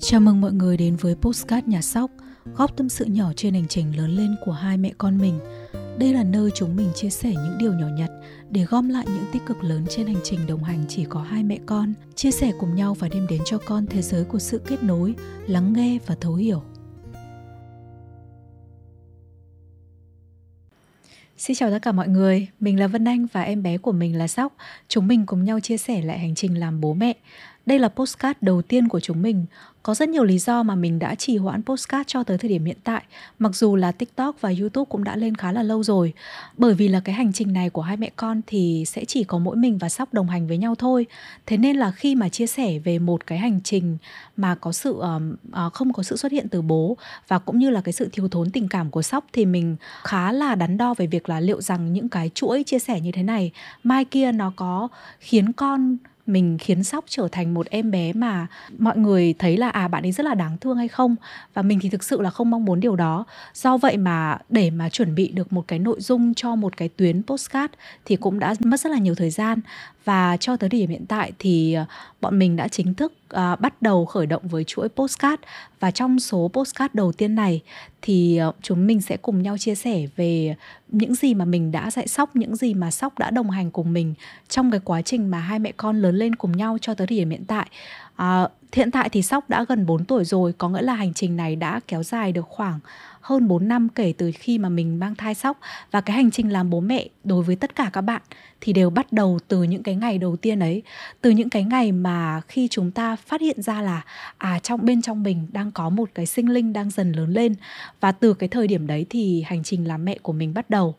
Chào mừng mọi người đến với Podcast nhà Sóc, góp tâm sự nhỏ trên hành trình lớn lên của hai mẹ con mình. Đây là nơi chúng mình chia sẻ những điều nhỏ nhặt để gom lại những tích cực lớn trên hành trình đồng hành chỉ có hai mẹ con, chia sẻ cùng nhau và đem đến cho con thế giới của sự kết nối, lắng nghe và thấu hiểu. Xin chào tất cả mọi người, mình là Vân Anh và em bé của mình là Sóc. Chúng mình cùng nhau chia sẻ lại hành trình làm bố mẹ. Đây là podcast đầu tiên của chúng mình. Có rất nhiều lý do mà mình đã trì hoãn podcast cho tới thời điểm hiện tại, mặc dù là TikTok và YouTube cũng đã lên khá là lâu rồi. Bởi vì là cái hành trình này của hai mẹ con thì sẽ chỉ có mỗi mình và Sóc đồng hành với nhau thôi. Thế nên là khi mà chia sẻ về một cái hành trình mà có sự không có sự xuất hiện từ bố và cũng như là cái sự thiếu thốn tình cảm của Sóc thì mình khá là đắn đo về việc là liệu rằng những cái chuỗi chia sẻ như thế này mai kia nó có khiến Sóc trở thành một em bé mà mọi người thấy là bạn ấy rất là đáng thương hay không. Và mình thì thực sự là không mong muốn điều đó. Do vậy mà để mà chuẩn bị được một cái nội dung cho một cái tuyến podcast thì cũng đã mất rất là nhiều thời gian. Và cho tới điểm hiện tại thì bọn mình đã chính thức bắt đầu khởi động với chuỗi podcast. Và trong số podcast đầu tiên này thì chúng mình sẽ cùng nhau chia sẻ về những gì mà mình đã dạy Sóc, những gì mà Sóc đã đồng hành cùng mình trong cái quá trình mà hai mẹ con lớn lên cùng nhau cho tới thời điểm hiện tại. Hiện tại thì Sóc đã gần 4 tuổi rồi, có nghĩa là hành trình này đã kéo dài được khoảng hơn 4 năm kể từ khi mà mình mang thai Sóc. Và cái hành trình làm bố mẹ đối với tất cả các bạn thì đều bắt đầu từ những cái ngày đầu tiên ấy. Từ những cái ngày mà khi chúng ta phát hiện ra là bên trong mình đang có một cái sinh linh đang dần lớn lên. Và từ cái thời điểm đấy thì hành trình làm mẹ của mình bắt đầu.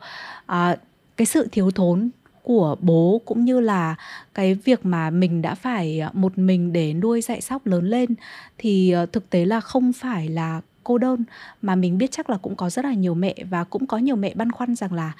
Cái sự thiếu thốn của bố cũng như là cái việc mà mình đã phải một mình để nuôi dạy Sóc lớn lên thì thực tế là không phải là cô đơn, mà mình biết chắc là cũng có rất là nhiều mẹ và cũng có nhiều mẹ băn khoăn rằng là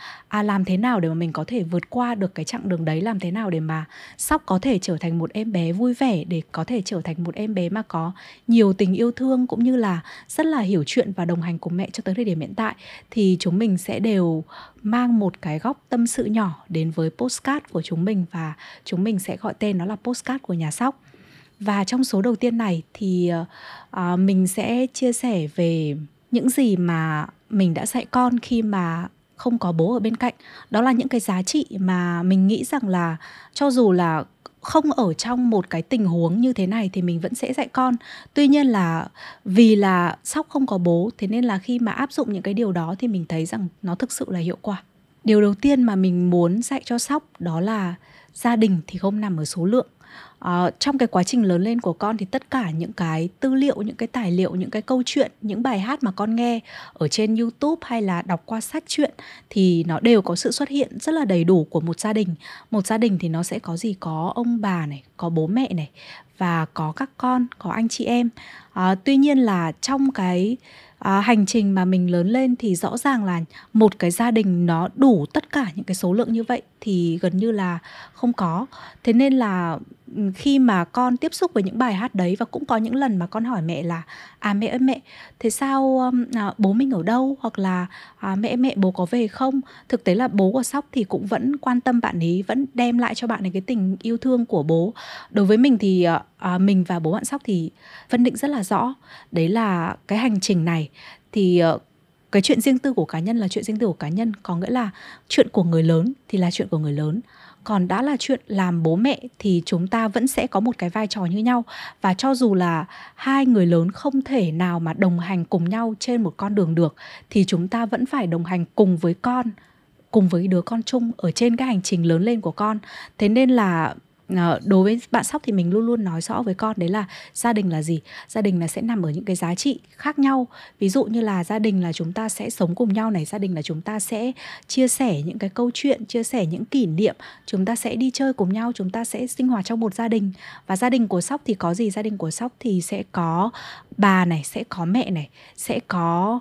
làm thế nào để mà mình có thể vượt qua được cái chặng đường đấy, làm thế nào để mà Sóc có thể trở thành một em bé vui vẻ, để có thể trở thành một em bé mà có nhiều tình yêu thương cũng như là rất là hiểu chuyện và đồng hành cùng mẹ cho tới thời điểm hiện tại. Thì chúng mình sẽ đều mang một cái góc tâm sự nhỏ đến với podcast của chúng mình và chúng mình sẽ gọi tên nó là podcast của nhà Sóc. Và trong số đầu tiên này thì mình sẽ chia sẻ về những gì mà mình đã dạy con khi mà không có bố ở bên cạnh. Đó là những cái giá trị mà mình nghĩ rằng là cho dù là không ở trong một cái tình huống như thế này thì mình vẫn sẽ dạy con. Tuy nhiên là vì là Sóc không có bố, thế nên là khi mà áp dụng những cái điều đó thì mình thấy rằng nó thực sự là hiệu quả. Điều đầu tiên mà mình muốn dạy cho Sóc đó là gia đình thì không nằm ở số lượng. Trong cái quá trình lớn lên của con thì tất cả những cái tư liệu, những cái tài liệu, những cái câu chuyện, những bài hát mà con nghe ở trên YouTube hay là đọc qua sách truyện thì nó đều có sự xuất hiện rất là đầy đủ của một gia đình. Một gia đình thì nó sẽ có gì? Có ông bà này, có bố mẹ này và có các con, có anh chị em. Tuy nhiên là trong cái hành trình mà mình lớn lên thì rõ ràng là một cái gia đình nó đủ tất cả những cái số lượng như vậy thì gần như là không có. Thế nên là khi mà con tiếp xúc với những bài hát đấy, và cũng có những lần mà con hỏi mẹ là mẹ ơi thế sao bố mình ở đâu, hoặc là mẹ bố có về không. Thực tế là bố của Sóc thì cũng vẫn quan tâm bạn ấy, vẫn đem lại cho bạn ấy cái tình yêu thương của bố. Đối với mình thì mình và bố bạn Sóc thì phân định rất là rõ. Đấy là cái hành trình này thì cái chuyện riêng tư của cá nhân là chuyện riêng tư của cá nhân, có nghĩa là chuyện của người lớn thì là chuyện của người lớn. Còn đã là chuyện làm bố mẹ thì chúng ta vẫn sẽ có một cái vai trò như nhau. Và cho dù là hai người lớn không thể nào mà đồng hành cùng nhau trên một con đường được thì chúng ta vẫn phải đồng hành cùng với con, cùng với đứa con chung ở trên cái hành trình lớn lên của con. Thế nên là đối với bạn Sóc thì mình luôn luôn nói rõ với con, đấy là gia đình là gì? Gia đình là sẽ nằm ở những cái giá trị khác nhau. Ví dụ như là gia đình là chúng ta sẽ sống cùng nhau này, gia đình là chúng ta sẽ chia sẻ những cái câu chuyện, chia sẻ những kỷ niệm, chúng ta sẽ đi chơi cùng nhau, chúng ta sẽ sinh hoạt trong một gia đình. Và gia đình của Sóc thì có gì? Gia đình của Sóc thì sẽ có bà này, sẽ có mẹ này, sẽ có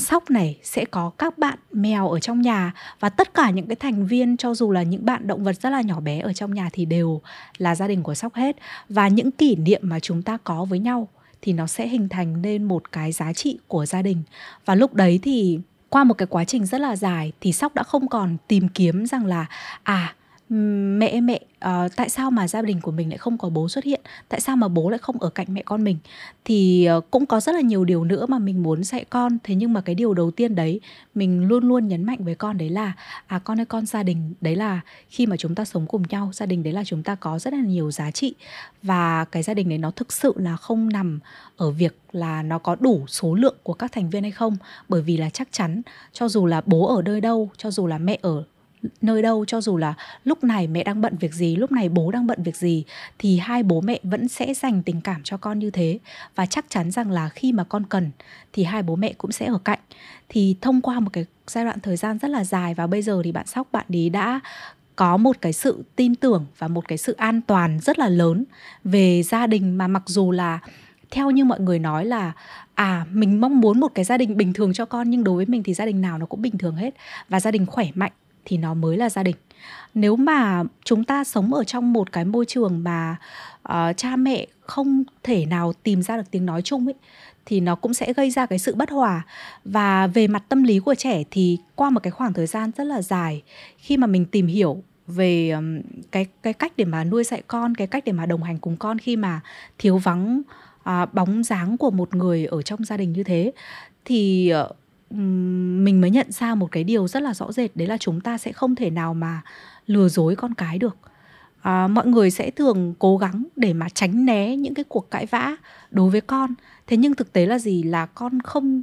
Sóc này, sẽ có các bạn mèo ở trong nhà. Và tất cả những cái thành viên, cho dù là những bạn động vật rất là nhỏ bé ở trong nhà thì đều là gia đình của Sóc hết. Và những kỷ niệm mà chúng ta có với nhau thì nó sẽ hình thành nên một cái giá trị của gia đình. Và lúc đấy thì qua một cái quá trình rất là dài thì Sóc đã không còn tìm kiếm rằng là mẹ tại sao mà gia đình của mình lại không có bố xuất hiện, tại sao mà bố lại không ở cạnh mẹ con mình, thì cũng có rất là nhiều điều nữa mà mình muốn dạy con. Thế nhưng mà cái điều đầu tiên đấy mình luôn luôn nhấn mạnh với con đấy là con ơi, con, gia đình đấy là khi mà chúng ta sống cùng nhau, gia đình đấy là chúng ta có rất là nhiều giá trị, và cái gia đình đấy nó thực sự là không nằm ở việc là nó có đủ số lượng của các thành viên hay không, bởi vì là chắc chắn cho dù là bố ở nơi đâu, cho dù là mẹ ở nơi đâu, cho dù là lúc này mẹ đang bận việc gì, lúc này bố đang bận việc gì, thì hai bố mẹ vẫn sẽ dành tình cảm cho con như thế. Và chắc chắn rằng là khi mà con cần thì hai bố mẹ cũng sẽ ở cạnh. Thì thông qua một cái giai đoạn thời gian rất là dài, và bây giờ thì bạn Sóc, bạn ấy đã có một cái sự tin tưởng và một cái sự an toàn rất là lớn về gia đình, mà mặc dù là theo như mọi người nói là mình mong muốn một cái gia đình bình thường cho con, nhưng đối với mình thì gia đình nào nó cũng bình thường hết, và gia đình khỏe mạnh thì nó mới là gia đình. Nếu mà chúng ta sống ở trong một cái môi trường mà cha mẹ không thể nào tìm ra được tiếng nói chung ấy, thì nó cũng sẽ gây ra cái sự bất hòa. Và về mặt tâm lý của trẻ thì qua một cái khoảng thời gian rất là dài, khi mà mình tìm hiểu về cái cách để mà nuôi dạy con, cái cách để mà đồng hành cùng con khi mà thiếu vắng bóng dáng của một người ở trong gia đình như thế, thì mình mới nhận ra một cái điều rất là rõ rệt, đấy là chúng ta sẽ không thể nào mà lừa dối con cái được. Mọi người sẽ thường cố gắng để mà tránh né những cái cuộc cãi vã đối với con. Thế nhưng thực tế là gì? Là con không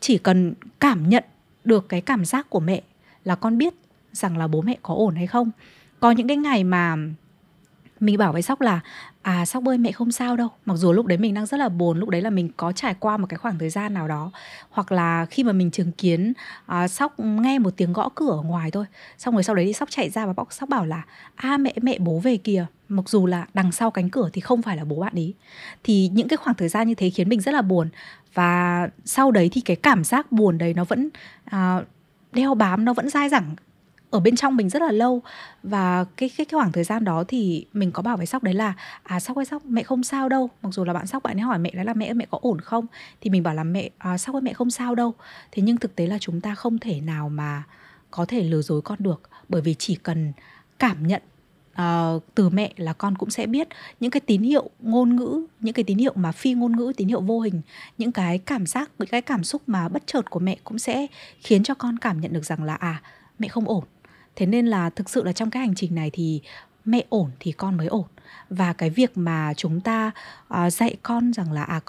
chỉ cần cảm nhận được cái cảm giác của mẹ là con biết rằng là bố mẹ có ổn hay không. Có những cái ngày mà mình bảo với Sóc là Sóc ơi, mẹ không sao đâu, mặc dù lúc đấy mình đang rất là buồn, lúc đấy là mình có trải qua một cái khoảng thời gian nào đó. Hoặc là khi mà mình chứng kiến Sóc nghe một tiếng gõ cửa ở ngoài thôi, xong rồi sau đấy thì Sóc chạy ra và Sóc bảo là mẹ bố về kìa, mặc dù là đằng sau cánh cửa thì không phải là bố bạn ý. Thì những cái khoảng thời gian như thế khiến mình rất là buồn, và sau đấy thì cái cảm giác buồn đấy nó vẫn đeo bám, nó vẫn dai dẳng ở bên trong mình rất là lâu. Và cái khoảng thời gian đó thì mình có bảo với Sóc đấy là Sóc ơi, mẹ không sao đâu. Mặc dù là bạn Sóc bạn ấy hỏi mẹ đấy là mẹ có ổn không, thì mình bảo là Sóc ơi, mẹ không sao đâu. Thế nhưng thực tế là chúng ta không thể nào mà có thể lừa dối con được, bởi vì chỉ cần cảm nhận từ mẹ là con cũng sẽ biết những cái tín hiệu ngôn ngữ, những cái tín hiệu mà phi ngôn ngữ, tín hiệu vô hình, những cái cảm giác, những cái cảm xúc mà bất chợt của mẹ cũng sẽ khiến cho con cảm nhận được rằng là mẹ không ổn. Thế nên là thực sự là trong cái hành trình này thì mẹ ổn thì con mới ổn. Và cái việc mà chúng ta dạy con rằng là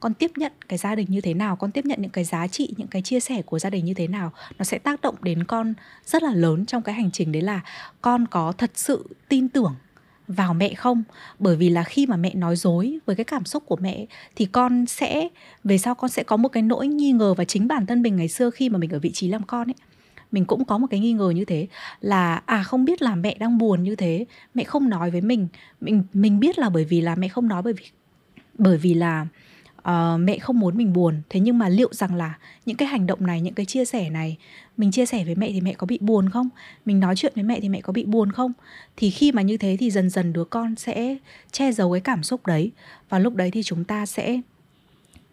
con tiếp nhận cái gia đình như thế nào, con tiếp nhận những cái giá trị, những cái chia sẻ của gia đình như thế nào, nó sẽ tác động đến con rất là lớn trong cái hành trình đấy là con có thật sự tin tưởng vào mẹ không. Bởi vì là khi mà mẹ nói dối với cái cảm xúc của mẹ thì con sẽ về sau con sẽ có một cái nỗi nghi ngờ. Và chính bản thân mình ngày xưa khi mà mình ở vị trí làm con ấy, mình cũng có một cái nghi ngờ như thế là không biết là mẹ đang buồn như thế, mẹ không nói với mình biết là bởi vì là mẹ không nói bởi vì là mẹ không muốn mình buồn. Thế nhưng mà liệu rằng là những cái hành động này, những cái chia sẻ này, mình chia sẻ với mẹ thì mẹ có bị buồn không? Mình nói chuyện với mẹ thì mẹ có bị buồn không? Thì khi mà như thế thì dần dần đứa con sẽ che giấu cái cảm xúc đấy, và lúc đấy thì chúng ta sẽ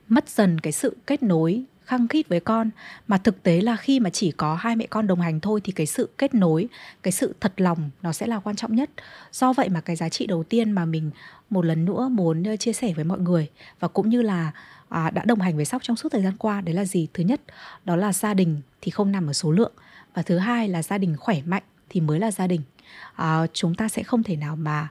mất dần cái sự kết nối khăng khít với con. Mà thực tế là khi mà chỉ có hai mẹ con đồng hành thôi thì cái sự kết nối, cái sự thật lòng nó sẽ là quan trọng nhất. Do vậy mà cái giá trị đầu tiên mà mình một lần nữa muốn chia sẻ với mọi người, và cũng như là đã đồng hành với Sóc trong suốt thời gian qua, đấy là gì? Thứ nhất, đó là gia đình thì không nằm ở số lượng, và thứ hai là gia đình khỏe mạnh thì mới là gia đình. Chúng ta sẽ không thể nào mà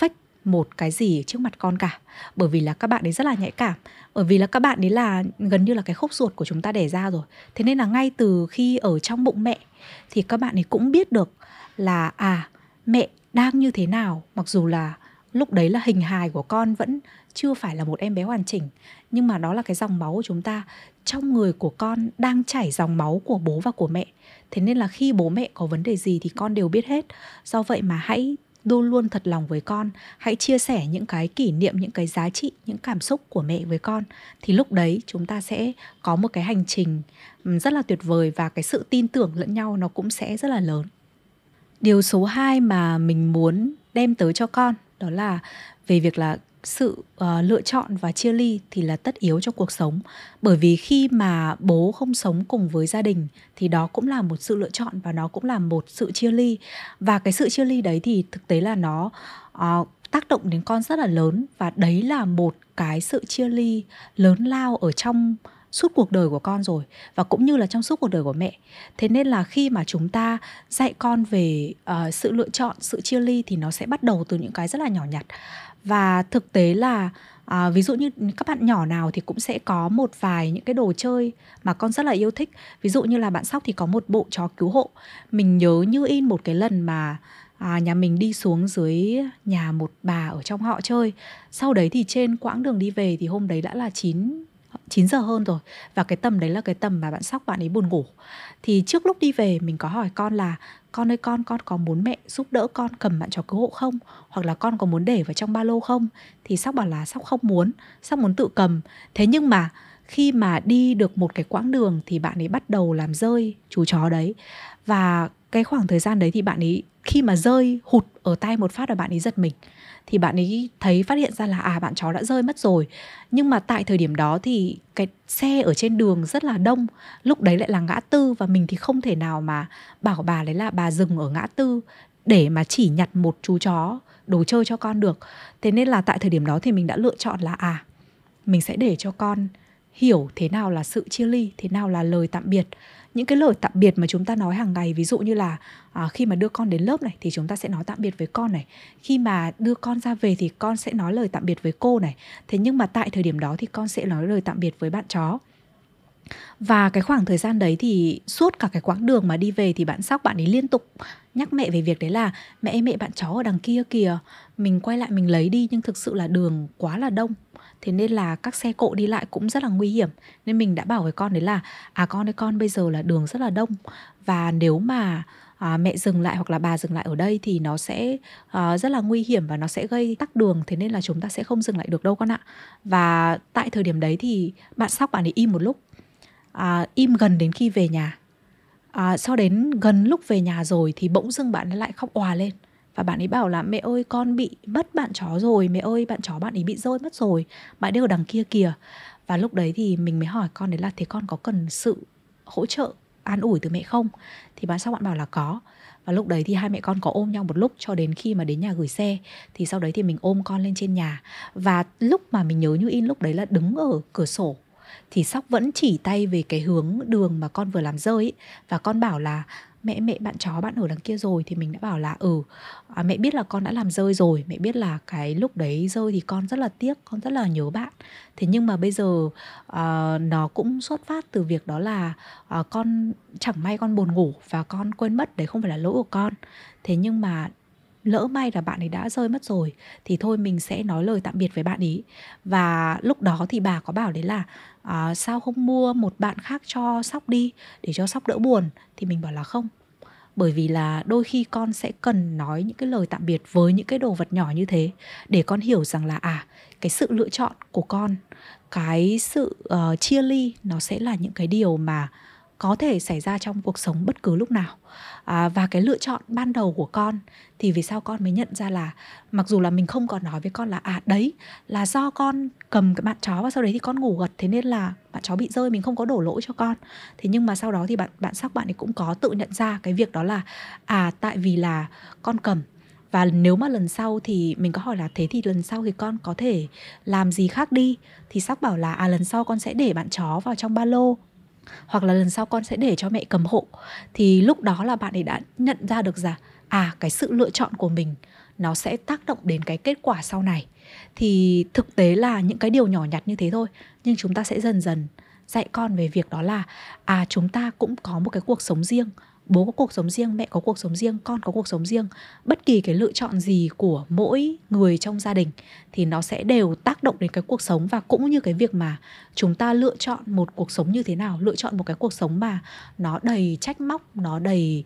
fake một cái gì trước mặt con cả, bởi vì là các bạn ấy rất là nhạy cảm, bởi vì là các bạn ấy là gần như là cái khúc ruột của chúng ta đẻ ra rồi. Thế nên là ngay từ khi ở trong bụng mẹ thì các bạn ấy cũng biết được là mẹ đang như thế nào. Mặc dù là lúc đấy là hình hài của con vẫn chưa phải là một em bé hoàn chỉnh, nhưng mà đó là cái dòng máu của chúng ta, trong người của con đang chảy dòng máu của bố và của mẹ. Thế nên là khi bố mẹ có vấn đề gì thì con đều biết hết. Do vậy mà hãy luôn thật lòng với con, hãy chia sẻ những cái kỷ niệm, những cái giá trị, những cảm xúc của mẹ với con. Thì lúc đấy chúng ta sẽ có một cái hành trình rất là tuyệt vời, và cái sự tin tưởng lẫn nhau nó cũng sẽ rất là lớn. Điều số 2 mà mình muốn đem tới cho con đó là về việc là sự lựa chọn và chia ly thì là tất yếu cho cuộc sống. Bởi vì khi mà bố không sống cùng với gia đình thì đó cũng là một sự lựa chọn và nó cũng là một sự chia ly. Và cái sự chia ly đấy thì thực tế là nó tác động đến con rất là lớn. Và đấy là một cái sự chia ly lớn lao ở trong suốt cuộc đời của con rồi, và cũng như là trong suốt cuộc đời của mẹ. Thế nên là khi mà chúng ta dạy con về sự lựa chọn, sự chia ly thì nó sẽ bắt đầu từ những cái rất là nhỏ nhặt. Và thực tế là ví dụ như các bạn nhỏ nào thì cũng sẽ có một vài những cái đồ chơi mà con rất là yêu thích. Ví dụ như là bạn Sóc thì có một bộ chó cứu hộ. Mình nhớ như in một cái lần mà nhà mình đi xuống dưới nhà một bà ở trong họ chơi. Sau đấy thì trên quãng đường đi về thì hôm đấy đã là 9 giờ hơn rồi. Và cái tầm đấy là cái tầm mà bạn Sóc bạn ấy buồn ngủ. Thì trước lúc đi về mình có hỏi con là: con ơi con có muốn mẹ giúp đỡ con cầm bạn chó cứu hộ không? Hoặc là con có muốn để vào trong ba lô không? Thì Sóc bảo là Sóc không muốn, Sóc muốn tự cầm. Thế nhưng mà khi mà đi được một cái quãng đường thì bạn ấy bắt đầu làm rơi chú chó đấy. Và cái khoảng thời gian đấy thì bạn ấy khi mà rơi hụt ở tay một phát là bạn ấy giật mình. Thì bạn ấy phát hiện ra là bạn chó đã rơi mất rồi. Nhưng mà tại thời điểm đó thì cái xe ở trên đường rất là đông. Lúc đấy lại là ngã tư, và mình thì không thể nào mà bảo bà đấy là bà dừng ở ngã tư để mà chỉ nhặt một chú chó đồ chơi cho con được. Thế nên là tại thời điểm đó thì mình đã lựa chọn là mình sẽ để cho con hiểu thế nào là sự chia ly, thế nào là lời tạm biệt. Những cái lời tạm biệt mà chúng ta nói hàng ngày, ví dụ như là khi mà đưa con đến lớp này thì chúng ta sẽ nói tạm biệt với con này. Khi mà đưa con ra về thì con sẽ nói lời tạm biệt với cô này. Thế nhưng mà tại thời điểm đó thì con sẽ nói lời tạm biệt với bạn chó. Và cái khoảng thời gian đấy thì suốt cả cái quãng đường mà đi về thì bạn Sóc bạn ấy liên tục nhắc mẹ về việc đấy là: mẹ bạn chó ở đằng kia kìa, mình quay lại mình lấy đi. Nhưng thực sự là đường quá là đông, thế nên là các xe cộ đi lại cũng rất là nguy hiểm. Nên mình đã bảo với con đấy là: con ơi bây giờ là đường rất là đông, và nếu mà mẹ dừng lại hoặc là bà dừng lại ở đây thì nó sẽ rất là nguy hiểm và nó sẽ gây tắc đường. Thế nên là chúng ta sẽ không dừng lại được đâu con ạ. Và tại thời điểm đấy thì bạn Sóc bạn ấy im một lúc, im gần đến khi về nhà. Sau đến gần lúc về nhà rồi thì bỗng dưng bạn ấy lại khóc òa lên. Và bạn ấy bảo là: mẹ ơi con bị mất bạn chó rồi, mẹ ơi bạn chó bạn ấy bị rơi mất rồi, bạn ấy ở đằng kia kìa. Và lúc đấy thì mình mới hỏi con đấy là: thế con có cần sự hỗ trợ an ủi từ mẹ không? Thì bạn Sóc bạn bảo là có. Và lúc đấy thì hai mẹ con có ôm nhau một lúc cho đến khi mà đến nhà gửi xe. Thì sau đấy thì mình ôm con lên trên nhà. Và lúc mà mình nhớ như in lúc đấy là đứng ở cửa sổ thì Sóc vẫn chỉ tay về cái hướng đường mà con vừa làm rơi ấy. Và con bảo là: mẹ bạn chó bạn ở đằng kia rồi. Thì mình đã bảo là mẹ biết là con đã làm rơi rồi, mẹ biết là cái lúc đấy rơi thì con rất là tiếc, con rất là nhớ bạn. Thế nhưng mà bây giờ nó cũng xuất phát từ việc đó là con chẳng may con buồn ngủ và con quên mất, đấy không phải là lỗi của con. Thế nhưng mà lỡ may là bạn ấy đã rơi mất rồi thì thôi mình sẽ nói lời tạm biệt với bạn ấy. Và lúc đó thì bà có bảo đấy là: sao không mua một bạn khác cho Sóc đi để cho Sóc đỡ buồn? Thì mình bảo là không, bởi vì là đôi khi con sẽ cần nói những cái lời tạm biệt với những cái đồ vật nhỏ như thế để con hiểu rằng là cái sự lựa chọn của con, cái sự chia ly nó sẽ là những cái điều mà có thể xảy ra trong cuộc sống bất cứ lúc nào. Và cái lựa chọn ban đầu của con thì vì sao con mới nhận ra là mặc dù là mình không còn nói với con là đấy là do con cầm cái bạn chó và sau đấy thì con ngủ gật, thế nên là bạn chó bị rơi, mình không có đổ lỗi cho con. Thế nhưng mà sau đó thì bạn Sóc bạn ấy cũng có tự nhận ra cái việc đó là tại vì là con cầm. Và nếu mà lần sau thì mình có hỏi là: thế thì lần sau thì con có thể làm gì khác đi? Thì Sóc bảo là lần sau con sẽ để bạn chó vào trong ba lô, hoặc là lần sau con sẽ để cho mẹ cầm hộ. Thì lúc đó là bạn ấy đã nhận ra được rằng cái sự lựa chọn của mình nó sẽ tác động đến cái kết quả sau này. Thì thực tế là những cái điều nhỏ nhặt như thế thôi, nhưng chúng ta sẽ dần dần dạy con về việc đó là chúng ta cũng có một cái cuộc sống riêng. Bố có cuộc sống riêng, mẹ có cuộc sống riêng, con có cuộc sống riêng. Bất kỳ cái lựa chọn gì của mỗi người trong gia đình thì nó sẽ đều tác động đến cái cuộc sống. Và cũng như cái việc mà chúng ta lựa chọn một cuộc sống như thế nào, lựa chọn một cái cuộc sống mà nó đầy trách móc, nó đầy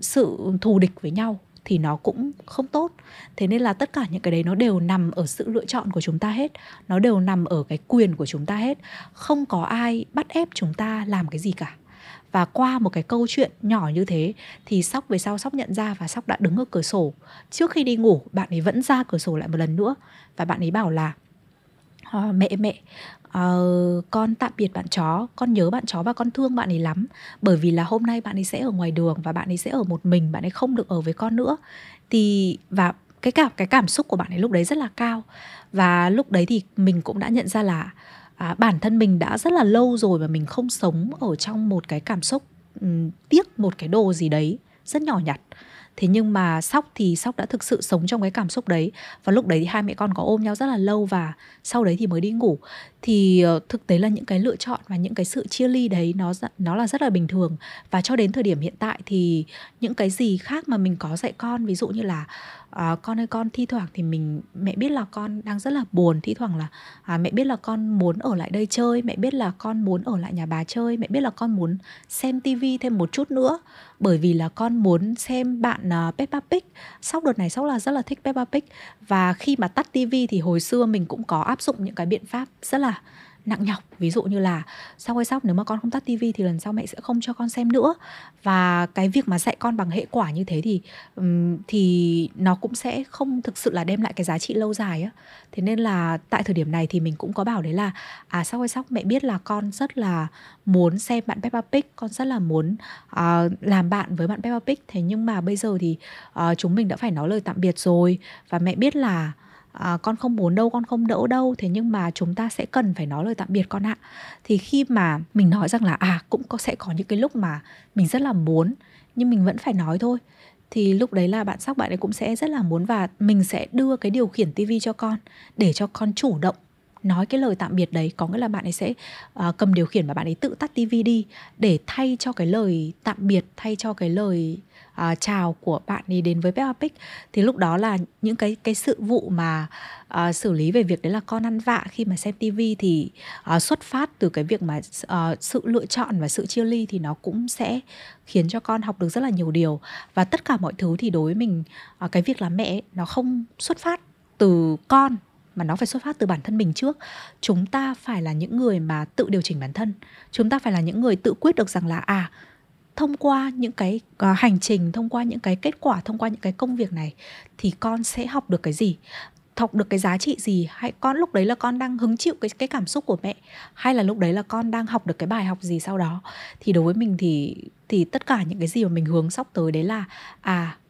sự thù địch với nhau thì nó cũng không tốt. Thế nên là tất cả những cái đấy nó đều nằm ở sự lựa chọn của chúng ta hết, nó đều nằm ở cái quyền của chúng ta hết. Không có ai bắt ép chúng ta làm cái gì cả. Và qua một cái câu chuyện nhỏ như thế thì Sóc về sau Sóc nhận ra và Sóc đã đứng ở cửa sổ. Trước khi đi ngủ, bạn ấy vẫn ra cửa sổ lại một lần nữa. Và bạn ấy bảo là mẹ, con tạm biệt bạn chó, con nhớ bạn chó và con thương bạn ấy lắm. Bởi vì là hôm nay bạn ấy sẽ ở ngoài đường và bạn ấy sẽ ở một mình, bạn ấy không được ở với con nữa. Thì và cái cảm xúc của bạn ấy lúc đấy rất là cao. Và lúc đấy thì mình cũng đã nhận ra là bản thân mình đã rất là lâu rồi mà mình không sống ở trong một cái cảm xúc tiếc một cái đồ gì đấy rất nhỏ nhặt. Thế nhưng mà Sóc thì Sóc đã thực sự sống trong cái cảm xúc đấy. Và lúc đấy thì hai mẹ con có ôm nhau rất là lâu và sau đấy thì mới đi ngủ. Thì thực tế là những cái lựa chọn và những cái sự chia ly đấy nó là rất là bình thường. Và cho đến thời điểm hiện tại thì những cái gì khác mà mình có dạy con, ví dụ như là con ơi con, thi thoảng thì mẹ biết là con đang rất là buồn, thi thoảng là mẹ biết là con muốn ở lại đây chơi, mẹ biết là con muốn ở lại nhà bà chơi, mẹ biết là con muốn xem tivi thêm một chút nữa bởi vì là con muốn xem bạn Peppa Pig. Sóc đợt này Sóc là rất là thích Peppa Pig. Và khi mà tắt tivi thì hồi xưa mình cũng có áp dụng những cái biện pháp rất là nặng nhọc, ví dụ như là sau Sóc, nếu mà con không tắt tivi thì lần sau mẹ sẽ không cho con xem nữa. Và cái việc mà dạy con bằng hệ quả như thế thì nó cũng sẽ không thực sự là đem lại cái giá trị lâu dài á. Thế nên là tại thời điểm này thì mình cũng có bảo đấy là Sóc, mẹ biết là con rất là muốn xem bạn Peppa Pig, con rất là muốn làm bạn với bạn Peppa Pig. Thế nhưng mà bây giờ thì chúng mình đã phải nói lời tạm biệt rồi và mẹ biết là con không muốn đâu, con không đỡ đâu. Thế nhưng mà chúng ta sẽ cần phải nói lời tạm biệt con ạ. Thì khi mà mình nói rằng là sẽ có những cái lúc mà mình rất là muốn nhưng mình vẫn phải nói thôi, thì lúc đấy là bạn Sóc bạn ấy cũng sẽ rất là muốn. Và mình sẽ đưa cái điều khiển tivi cho con để cho con chủ động nói cái lời tạm biệt đấy. Có nghĩa là bạn ấy sẽ cầm điều khiển và bạn ấy tự tắt tivi đi để thay cho cái lời tạm biệt, thay cho cái lời chào của bạn đi đến với Peppa Pig. Thì lúc đó là những cái sự vụ mà xử lý về việc đấy là con ăn vạ khi mà xem tivi thì xuất phát từ cái việc mà sự lựa chọn và sự chia ly, thì nó cũng sẽ khiến cho con học được rất là nhiều điều. Và tất cả mọi thứ thì đối với mình, cái việc làm mẹ nó không xuất phát từ con mà nó phải xuất phát từ bản thân mình trước. Chúng ta phải là những người mà tự điều chỉnh bản thân. Chúng ta phải là những người tự quyết được rằng là thông qua những cái hành trình, thông qua những cái kết quả, thông qua những cái công việc này thì con sẽ học được cái gì, học được cái giá trị gì. Hay con lúc đấy là con đang hứng chịu cái cảm xúc của mẹ, hay là lúc đấy là con đang học được cái bài học gì sau đó. Thì đối với mình thì tất cả những cái gì mà mình hướng Sóc tới đấy là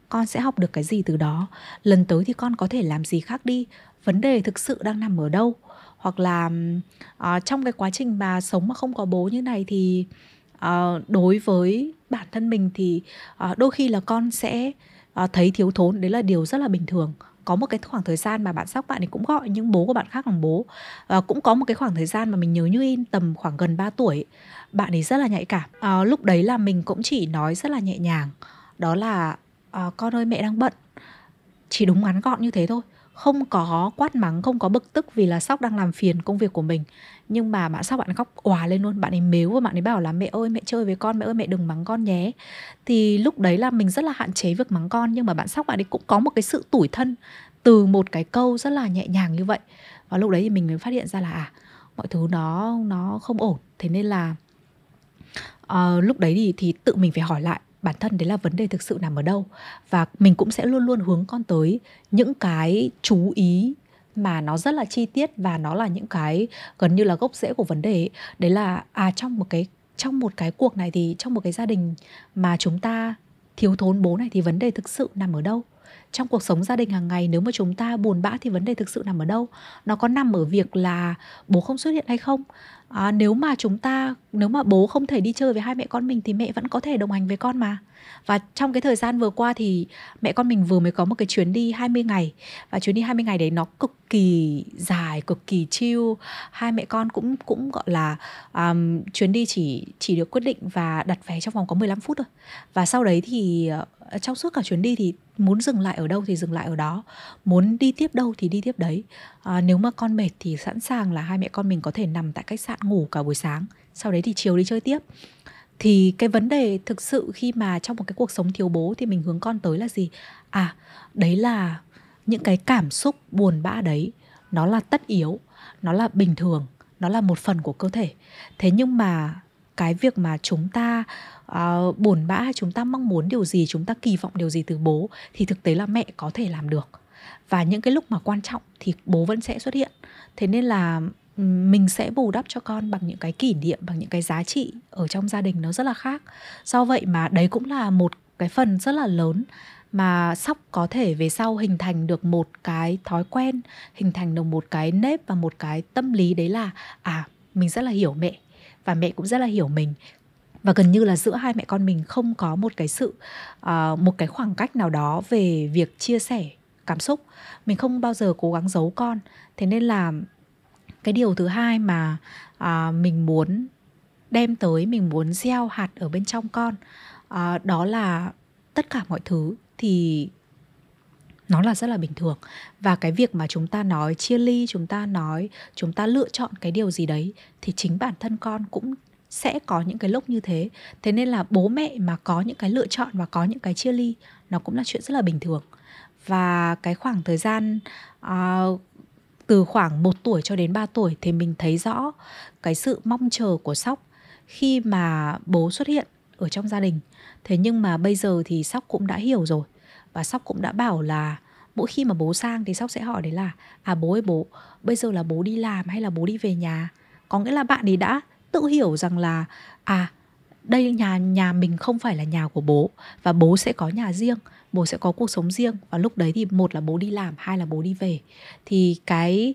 con sẽ học được cái gì từ đó, lần tới thì con có thể làm gì khác đi, vấn đề thực sự đang nằm ở đâu. Hoặc là trong cái quá trình mà sống mà không có bố như này thì đối với bản thân mình thì đôi khi là con sẽ thấy thiếu thốn, đấy là điều rất là bình thường. Có một cái khoảng thời gian mà bạn Sóc bạn ấy cũng gọi những bố của bạn khác bằng bố. Cũng có một cái khoảng thời gian mà mình nhớ như in, tầm khoảng gần 3 tuổi, bạn ấy rất là nhạy cảm. Lúc đấy là mình cũng chỉ nói rất là nhẹ nhàng, đó là con ơi mẹ đang bận, chỉ đúng ngắn gọn như thế thôi, không có quát mắng, không có bực tức vì là Sóc đang làm phiền công việc của mình. Nhưng mà bạn Sóc bạn khóc òa lên luôn, bạn ấy mếu và bạn ấy bảo là mẹ ơi mẹ chơi với con, mẹ ơi mẹ đừng mắng con nhé. Thì lúc đấy là mình rất là hạn chế việc mắng con, nhưng mà bạn Sóc bạn ấy cũng có một cái sự tủi thân từ một cái câu rất là nhẹ nhàng như vậy. Và lúc đấy thì mình mới phát hiện ra là mọi thứ nó không ổn. Thế nên là lúc đấy thì tự mình phải hỏi lại bản thân đấy là vấn đề thực sự nằm ở đâu. Và mình cũng sẽ luôn luôn hướng con tới những cái chú ý mà nó rất là chi tiết và nó là những cái gần như là gốc rễ của vấn đề ấy. Đấy là trong một cái cuộc này thì trong một cái gia đình mà chúng ta thiếu thốn bố này thì vấn đề thực sự nằm ở đâu. Trong cuộc sống gia đình hàng ngày nếu mà chúng ta buồn bã thì vấn đề thực sự nằm ở đâu. Nó có nằm ở việc là bố không xuất hiện hay không. Nếu mà bố không thể đi chơi với hai mẹ con mình thì mẹ vẫn có thể đồng hành với con mà. Và trong cái thời gian vừa qua thì mẹ con mình vừa mới có một cái chuyến đi 20 ngày. Và chuyến đi 20 ngày đấy nó cực kỳ dài, cực kỳ chill. Hai mẹ con cũng gọi là chuyến đi chỉ được quyết định và đặt vé trong vòng có 15 phút thôi. Và sau đấy thì trong suốt cả chuyến đi thì muốn dừng lại ở đâu thì dừng lại ở đó, muốn đi tiếp đâu thì đi tiếp đấy. Nếu mà con mệt thì sẵn sàng là hai mẹ con mình có thể nằm tại khách sạn ngủ cả buổi sáng, sau đấy thì chiều đi chơi tiếp. Thì cái vấn đề thực sự khi mà trong một cái cuộc sống thiếu bố thì mình hướng con tới là gì? Đấy là những cái cảm xúc buồn bã đấy, nó là tất yếu, nó là bình thường, nó là một phần của cơ thể. Thế nhưng mà cái việc mà chúng ta bồn bã, chúng ta mong muốn điều gì, chúng ta kỳ vọng điều gì từ bố thì thực tế là mẹ có thể làm được. Và những cái lúc mà quan trọng thì bố vẫn sẽ xuất hiện. Thế nên là mình sẽ bù đắp cho con bằng những cái kỷ niệm, bằng những cái giá trị ở trong gia đình nó rất là khác. Do vậy mà đấy cũng là một cái phần rất là lớn mà Sóc có thể về sau hình thành được một cái thói quen, hình thành được một cái nếp và một cái tâm lý, đấy là mình rất là hiểu mẹ và mẹ cũng rất là hiểu mình. Và gần như là giữa hai mẹ con mình không có một cái sự, một cái khoảng cách nào đó về việc chia sẻ cảm xúc. Mình không bao giờ cố gắng giấu con. Thế nên là cái điều thứ hai mà mình muốn đem tới, mình muốn gieo hạt ở bên trong con, đó là tất cả mọi thứ thì nó là rất là bình thường. Và cái việc mà chúng ta nói chia ly, chúng ta lựa chọn cái điều gì đấy thì chính bản thân con cũng sẽ có những cái lúc như thế. Thế nên là bố mẹ mà có những cái lựa chọn và có những cái chia ly, nó cũng là chuyện rất là bình thường. Và cái khoảng thời gian từ khoảng 1 tuổi cho đến 3 tuổi thì mình thấy rõ cái sự mong chờ của Sóc khi mà bố xuất hiện ở trong gia đình. Thế nhưng mà bây giờ thì Sóc cũng đã hiểu rồi. Và Sóc cũng đã bảo là mỗi khi mà bố sang thì Sóc sẽ hỏi đấy là bố ơi bố, bây giờ là bố đi làm hay là bố đi về nhà? Có nghĩa là bạn ấy đã tự hiểu rằng là đây nhà mình không phải là nhà của bố, và bố sẽ có nhà riêng, bố sẽ có cuộc sống riêng. Và lúc đấy thì một là bố đi làm, hai là bố đi về. Thì cái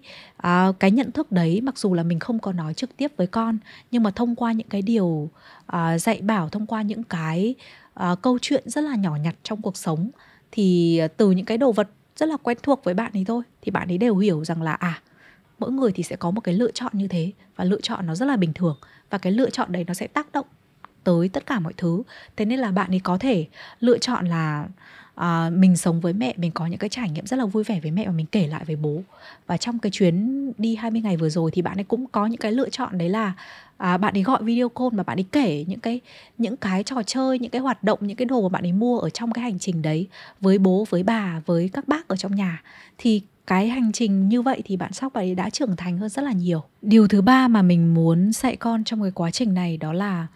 nhận thức đấy, mặc dù là mình không có nói trực tiếp với con, nhưng mà thông qua những cái điều dạy bảo, thông qua những cái câu chuyện rất là nhỏ nhặt trong cuộc sống, thì từ những cái đồ vật rất là quen thuộc với bạn ấy thôi, thì bạn ấy đều hiểu rằng là mỗi người thì sẽ có một cái lựa chọn như thế, và lựa chọn nó rất là bình thường, và cái lựa chọn đấy nó sẽ tác động tới tất cả mọi thứ. Thế nên là bạn ấy có thể lựa chọn là mình sống với mẹ, mình có những cái trải nghiệm rất là vui vẻ với mẹ và mình kể lại với bố. Và trong cái chuyến đi 20 ngày vừa rồi thì bạn ấy cũng có những cái lựa chọn, đấy là bạn ấy gọi video call và bạn ấy kể những cái trò chơi, những cái hoạt động, những cái đồ mà bạn ấy mua ở trong cái hành trình đấy với bố, với bà, với các bác ở trong nhà. Thì cái hành trình như vậy thì bạn Sóc ấy đã trưởng thành hơn rất là nhiều. Điều thứ ba mà mình muốn dạy con trong cái quá trình này đó là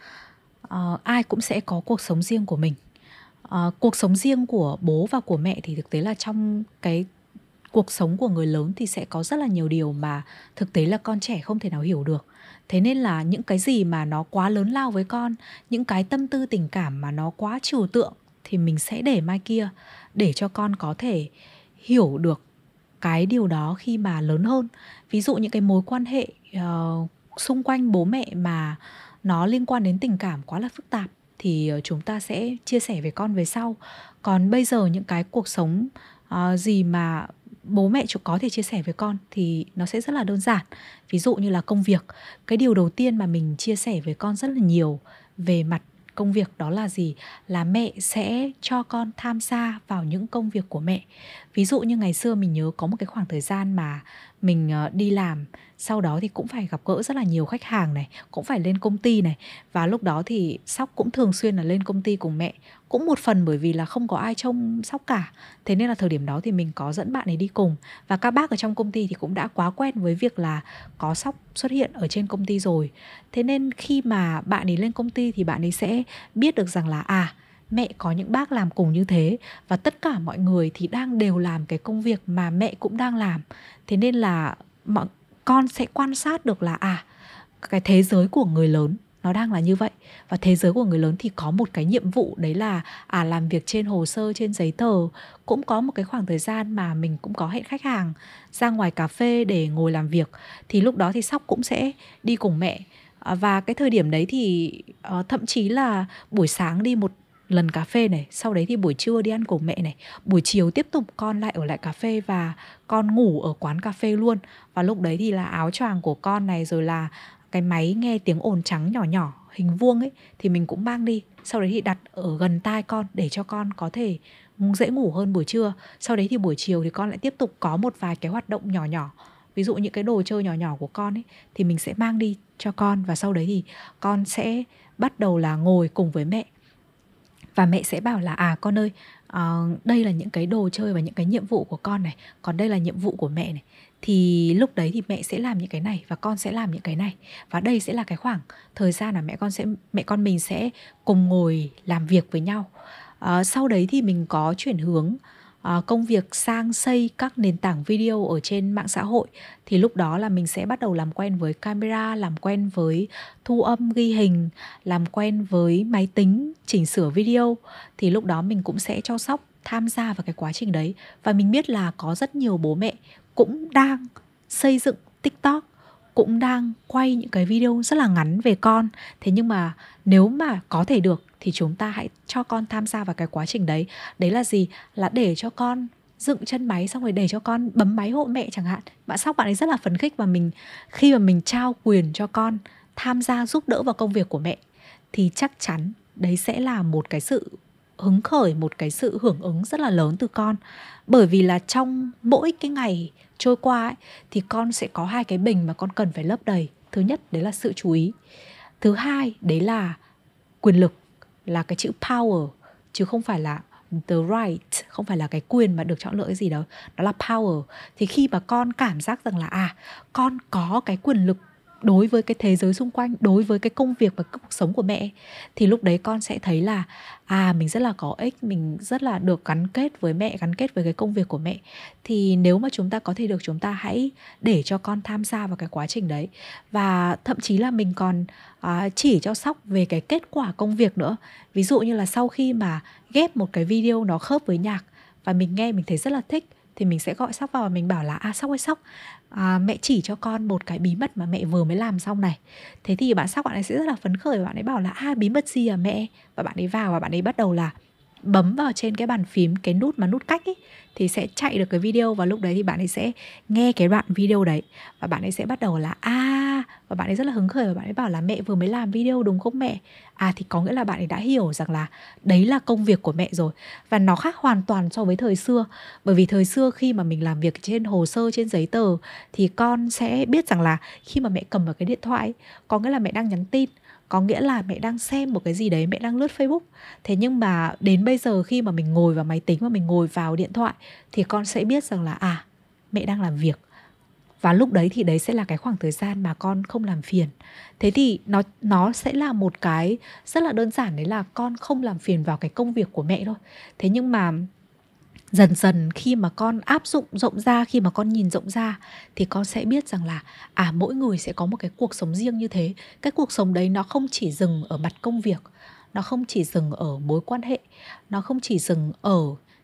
ai cũng sẽ có cuộc sống riêng của mình. Cuộc sống riêng của bố và của mẹ thì thực tế là trong cái cuộc sống của người lớn thì sẽ có rất là nhiều điều mà thực tế là con trẻ không thể nào hiểu được. Thế nên là những cái gì mà nó quá lớn lao với con, những cái tâm tư tình cảm mà nó quá trừu tượng thì mình sẽ để mai kia, để cho con có thể hiểu được cái điều đó khi mà lớn hơn. Ví dụ những cái mối quan hệ xung quanh bố mẹ mà nó liên quan đến tình cảm quá là phức tạp thì chúng ta sẽ chia sẻ với con về sau. Còn bây giờ những cái cuộc sống gì mà bố mẹ chúng có thể chia sẻ với con thì nó sẽ rất là đơn giản. Ví dụ như là công việc. Cái điều đầu tiên mà mình chia sẻ với con rất là nhiều về mặt công việc đó là gì? Là mẹ sẽ cho con tham gia vào những công việc của mẹ. Ví dụ như ngày xưa mình nhớ có một cái khoảng thời gian mà mình đi làm, sau đó thì cũng phải gặp gỡ rất là nhiều khách hàng này, cũng phải lên công ty này. Và lúc đó thì Sóc cũng thường xuyên là lên công ty cùng mẹ, cũng một phần bởi vì là không có ai trông Sóc cả. Thế nên là thời điểm đó thì mình có dẫn bạn ấy đi cùng. Và các bác ở trong công ty thì cũng đã quá quen với việc là có Sóc xuất hiện ở trên công ty rồi. Thế nên khi mà bạn ấy lên công ty thì bạn ấy sẽ biết được rằng là mẹ có những bác làm cùng như thế, và tất cả mọi người thì đang đều làm cái công việc mà mẹ cũng đang làm. Thế nên là con sẽ quan sát được là cái thế giới của người lớn nó đang là như vậy. Và thế giới của người lớn thì có một cái nhiệm vụ, đấy là làm việc trên hồ sơ, trên giấy tờ. Cũng có một cái khoảng thời gian mà mình cũng có hẹn khách hàng ra ngoài cà phê để ngồi làm việc. Thì lúc đó thì Sóc cũng sẽ đi cùng mẹ. Và cái thời điểm đấy thì thậm chí là buổi sáng đi một lần cà phê này, sau đấy thì buổi trưa đi ăn cùng mẹ này, buổi chiều tiếp tục con lại ở lại cà phê và con ngủ ở quán cà phê luôn. Và lúc đấy thì là áo choàng của con này, rồi là cái máy nghe tiếng ồn trắng nhỏ nhỏ hình vuông ấy thì mình cũng mang đi, sau đấy thì đặt ở gần tai con để cho con có thể dễ ngủ hơn buổi trưa. Sau đấy thì buổi chiều thì con lại tiếp tục có một vài cái hoạt động nhỏ nhỏ. Ví dụ những cái đồ chơi nhỏ nhỏ của con ấy thì mình sẽ mang đi cho con, và sau đấy thì con sẽ bắt đầu là ngồi cùng với mẹ. Và mẹ sẽ bảo là con ơi, đây là những cái đồ chơi và những cái nhiệm vụ của con này, còn đây là nhiệm vụ của mẹ này. thì lúc đấy thì mẹ sẽ làm những cái này và con sẽ làm những cái này. Và đây sẽ là cái khoảng thời gian là mẹ con mình sẽ cùng ngồi làm việc với nhau. Sau đấy thì mình có chuyển hướng công việc sang xây các nền tảng video ở trên mạng xã hội. Thì lúc đó là mình sẽ bắt đầu làm quen với camera, làm quen với thu âm ghi hình, làm quen với máy tính, chỉnh sửa video. Thì lúc đó mình cũng sẽ cho Sóc tham gia vào cái quá trình đấy. Và mình biết là có rất nhiều bố mẹ cũng đang xây dựng TikTok, cũng đang quay những cái video rất là ngắn về con. Thế nhưng mà nếu mà có thể được thì chúng ta hãy cho con tham gia vào cái quá trình đấy. Đấy là gì? Là để cho con dựng chân máy, xong rồi để cho con bấm máy hộ mẹ chẳng hạn. Bạn Sóc bạn ấy rất là phấn khích, và khi mà mình trao quyền cho con tham gia giúp đỡ vào công việc của mẹ thì chắc chắn đấy sẽ là một cái sự hứng khởi, một cái sự hưởng ứng rất là lớn từ con. Bởi vì là trong mỗi cái ngày trôi qua ấy, thì con sẽ có hai cái bình mà con cần phải lấp đầy. Thứ nhất đấy là sự chú ý, thứ hai đấy là quyền lực, là cái chữ power, chứ không phải là the right, không phải là cái quyền mà được chọn lựa cái gì đó, đó là power. Thì khi mà con cảm giác rằng là con có cái quyền lực đối với cái thế giới xung quanh, đối với cái công việc và cuộc sống của mẹ, thì lúc đấy con sẽ thấy là mình rất là có ích, mình rất là được gắn kết với mẹ, gắn kết với cái công việc của mẹ. Thì nếu mà chúng ta có thể được, chúng ta hãy để cho con tham gia vào cái quá trình đấy. Và thậm chí là mình còn chỉ cho Sóc về cái kết quả công việc nữa. Ví dụ như là sau khi mà ghép một cái video nó khớp với nhạc và mình nghe mình thấy rất là thích, thì mình sẽ gọi Sóc vào và mình bảo là Sóc ơi, mẹ chỉ cho con một cái bí mật mà mẹ vừa mới làm xong này. Thế thì bạn Sóc bạn ấy sẽ rất là phấn khởi, bạn ấy bảo là bí mật gì à mẹ? Và bạn ấy vào và bạn ấy bắt đầu là bấm vào trên cái bàn phím, cái nút mà nút cách ấy, thì sẽ chạy được cái video. Và lúc đấy thì bạn ấy sẽ nghe cái đoạn video đấy và bạn ấy sẽ bắt đầu là và bạn ấy rất là hứng khởi và bạn ấy bảo là mẹ vừa mới làm video đúng không mẹ? Thì có nghĩa là bạn ấy đã hiểu rằng là đấy là công việc của mẹ rồi. Và nó khác hoàn toàn so với thời xưa. Bởi vì thời xưa khi mà mình làm việc trên hồ sơ, trên giấy tờ, thì con sẽ biết rằng là khi mà mẹ cầm vào cái điện thoại, có nghĩa là mẹ đang nhắn tin, có nghĩa là mẹ đang xem một cái gì đấy, mẹ đang lướt Facebook. Thế nhưng mà đến bây giờ khi mà mình ngồi vào máy tính và mình ngồi vào điện thoại, thì con sẽ biết rằng là mẹ đang làm việc. Và lúc đấy thì đấy sẽ là cái khoảng thời gian mà con không làm phiền. Thế thì nó sẽ là một cái rất là đơn giản, đấy là con không làm phiền vào cái công việc của mẹ thôi. Thế nhưng mà dần dần khi mà con áp dụng rộng ra, khi mà con nhìn rộng ra, thì con sẽ biết rằng là mỗi người sẽ có một cái cuộc sống riêng như thế. Cái cuộc sống đấy nó không chỉ dừng ở mặt công việc, nó không chỉ dừng ở mối quan hệ, nó không chỉ dừng ở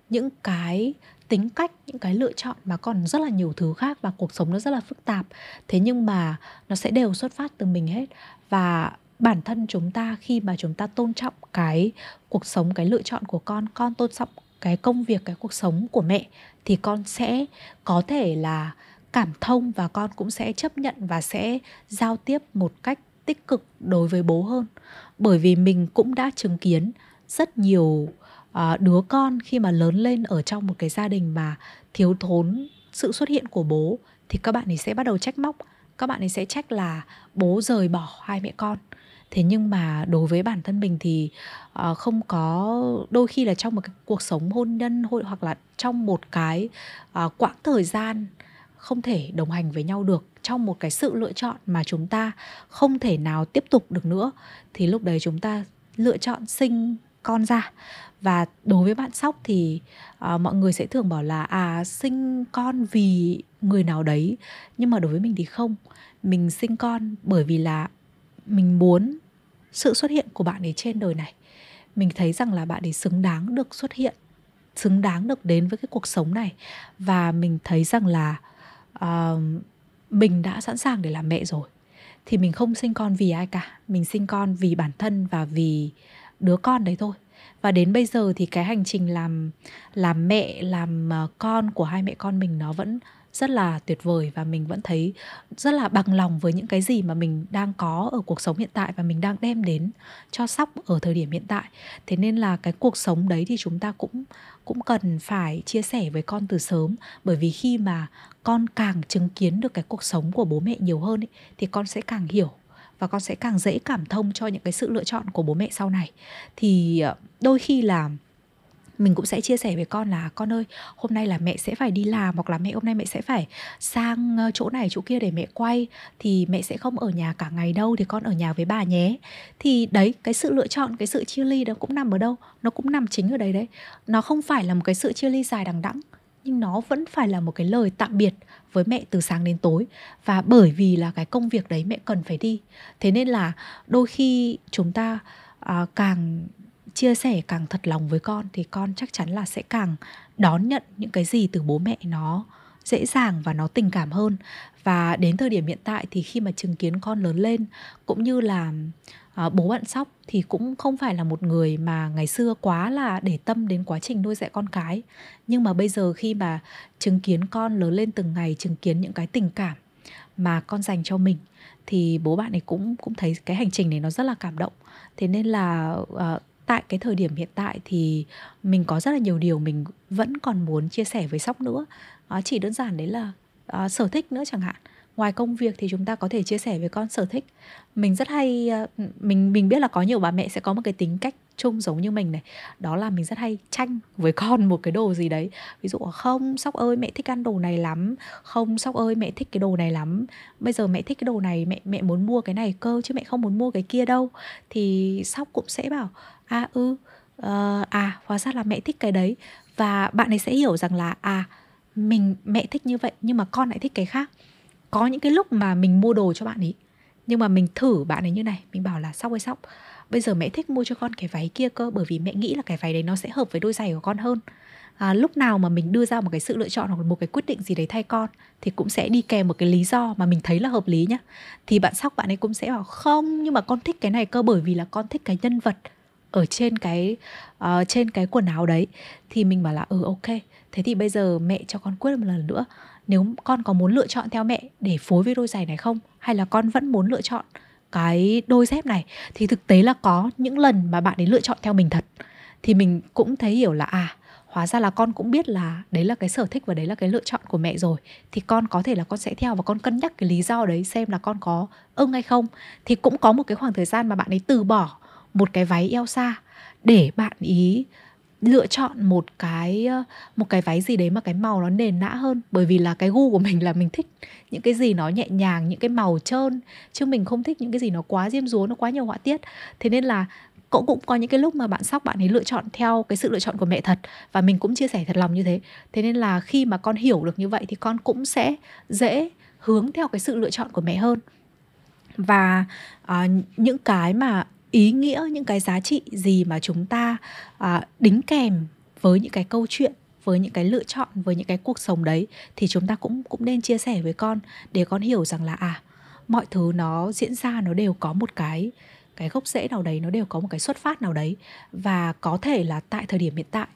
những cái tính cách, những cái lựa chọn, mà còn rất là nhiều thứ khác. Và cuộc sống nó rất là phức tạp, thế nhưng mà nó sẽ đều xuất phát từ mình hết. Và bản thân chúng ta, khi mà chúng ta tôn trọng cái cuộc sống, cái lựa chọn của con tôn trọng cái công việc, cái cuộc sống của mẹ, thì con sẽ có thể là cảm thông và con cũng sẽ chấp nhận và sẽ giao tiếp một cách tích cực đối với bố hơn. Bởi vì mình cũng đã chứng kiến rất nhiều đứa con khi mà lớn lên ở trong một cái gia đình mà thiếu thốn sự xuất hiện của bố, thì các bạn ấy sẽ bắt đầu trách móc, các bạn ấy sẽ trách là bố rời bỏ hai mẹ con. Thế nhưng mà đối với bản thân mình thì không có, đôi khi là trong một cái cuộc sống hôn nhân hoặc là trong một cái quãng thời gian không thể đồng hành với nhau được, trong một cái sự lựa chọn mà chúng ta không thể nào tiếp tục được nữa, thì lúc đấy chúng ta lựa chọn sinh con ra. Và đối với bạn Sóc thì mọi người sẽ thường bảo là sinh con vì người nào đấy, nhưng mà đối với mình thì không. Mình sinh con bởi vì là mình muốn sự xuất hiện của bạn ấy trên đời này. Mình thấy rằng là bạn ấy xứng đáng được xuất hiện, xứng đáng được đến với cái cuộc sống này. Và mình thấy rằng là mình đã sẵn sàng để làm mẹ rồi. Thì mình không sinh con vì ai cả, mình sinh con vì bản thân và vì đứa con đấy thôi. Và đến bây giờ thì cái hành trình làm mẹ, làm con của hai mẹ con mình nó vẫn rất là tuyệt vời. Và mình vẫn thấy rất là bằng lòng với những cái gì mà mình đang có ở cuộc sống hiện tại và mình đang đem đến cho Sóc ở thời điểm hiện tại. Thế nên là cái cuộc sống đấy thì chúng ta cũng cần phải chia sẻ với con từ sớm. Bởi vì khi mà con càng chứng kiến được cái cuộc sống của bố mẹ nhiều hơn ấy, thì con sẽ càng hiểu và con sẽ càng dễ cảm thông cho những cái sự lựa chọn của bố mẹ sau này. Thì đôi khi là mình cũng sẽ chia sẻ với con là con ơi, hôm nay là mẹ sẽ phải đi làm, hoặc là mẹ hôm nay mẹ sẽ phải sang chỗ này chỗ kia để mẹ quay, thì mẹ sẽ không ở nhà cả ngày đâu, thì con ở nhà với bà nhé. Thì đấy, cái sự lựa chọn, cái sự chia ly đó cũng nằm ở đâu? Nó cũng nằm chính ở đấy đấy. Nó không phải là một cái sự chia ly dài đằng đẵng, nhưng nó vẫn phải là một cái lời tạm biệt với mẹ từ sáng đến tối. Và bởi vì là cái công việc đấy mẹ cần phải đi, thế nên là đôi khi chúng ta càng chia sẻ, càng thật lòng với con, thì con chắc chắn là sẽ càng đón nhận những cái gì từ bố mẹ nó dễ dàng và nó tình cảm hơn. Và đến thời điểm hiện tại thì khi mà chứng kiến con lớn lên, cũng như là bố bạn Sóc thì cũng không phải là một người mà ngày xưa quá là để tâm đến quá trình nuôi dạy con cái. Nhưng mà bây giờ khi mà chứng kiến con lớn lên từng ngày, chứng kiến những cái tình cảm mà con dành cho mình, thì bố bạn ấy cũng thấy cái hành trình này nó rất là cảm động. Thế nên là tại cái thời điểm hiện tại thì mình có rất là nhiều điều mình vẫn còn muốn chia sẻ với Sóc nữa. Chỉ đơn giản đấy là sở thích nữa chẳng hạn. Ngoài công việc thì chúng ta có thể chia sẻ với con sở thích. Mình rất hay, mình biết là có nhiều bà mẹ sẽ có một cái tính cách chung giống như mình này. Đó là mình rất hay tranh với con một cái đồ gì đấy. Ví dụ không, Sóc ơi mẹ thích ăn đồ này lắm. Không, Sóc ơi mẹ thích cái đồ này lắm. Bây giờ mẹ thích cái đồ này, mẹ muốn mua cái này cơ, chứ mẹ không muốn mua cái kia đâu. Thì Sóc cũng sẽ bảo hóa ra là mẹ thích cái đấy. Và bạn ấy sẽ hiểu rằng là mẹ thích như vậy nhưng mà con lại thích cái khác. Có những cái lúc mà mình mua đồ cho bạn ấy, nhưng mà mình thử bạn ấy như này, mình bảo là Sóc, bây giờ mẹ thích mua cho con cái váy kia cơ, bởi vì mẹ nghĩ là cái váy đấy nó sẽ hợp với đôi giày của con hơn. Lúc nào mà mình đưa ra một cái sự lựa chọn hoặc một cái quyết định gì đấy thay con thì cũng sẽ đi kèm một cái lý do mà mình thấy là hợp lý nhá. Thì bạn Sóc bạn ấy cũng sẽ bảo không, nhưng mà con thích cái này cơ, bởi vì là con thích cái nhân vật ở trên cái quần áo đấy. Thì mình bảo là ok, thế thì bây giờ mẹ cho con quyết một lần nữa, nếu con có muốn lựa chọn theo mẹ để phối với đôi giày này không, hay là con vẫn muốn lựa chọn cái đôi dép này. Thì thực tế là có những lần mà bạn ấy lựa chọn theo mình thật. Thì mình cũng thấy hiểu là hóa ra là con cũng biết là đấy là cái sở thích và đấy là cái lựa chọn của mẹ rồi. Thì con có thể là con sẽ theo và con cân nhắc cái lý do đấy xem là con có ưng hay không. Thì cũng có một cái khoảng thời gian mà bạn ấy từ bỏ một cái váy eo xa để bạn ý lựa chọn một cái váy gì đấy mà cái màu nó nền nã hơn. Bởi vì là cái gu của mình là mình thích những cái gì nó nhẹ nhàng, những cái màu trơn, chứ mình không thích những cái gì nó quá diêm dúa, nó quá nhiều họa tiết. Thế nên là cũng có những cái lúc mà bạn Sóc bạn ấy lựa chọn theo cái sự lựa chọn của mẹ thật, và mình cũng chia sẻ thật lòng như thế. Thế nên là khi mà con hiểu được như vậy thì con cũng sẽ dễ hướng theo cái sự lựa chọn của mẹ hơn. Và những cái mà ý nghĩa, những cái giá trị gì mà chúng ta đính kèm với những cái câu chuyện, với những cái lựa chọn, với những cái cuộc sống đấy, thì chúng ta cũng nên chia sẻ với con để con hiểu rằng là mọi thứ nó diễn ra nó đều có một cái gốc rễ nào đấy, nó đều có một cái xuất phát nào đấy. Và có thể là tại thời điểm hiện tại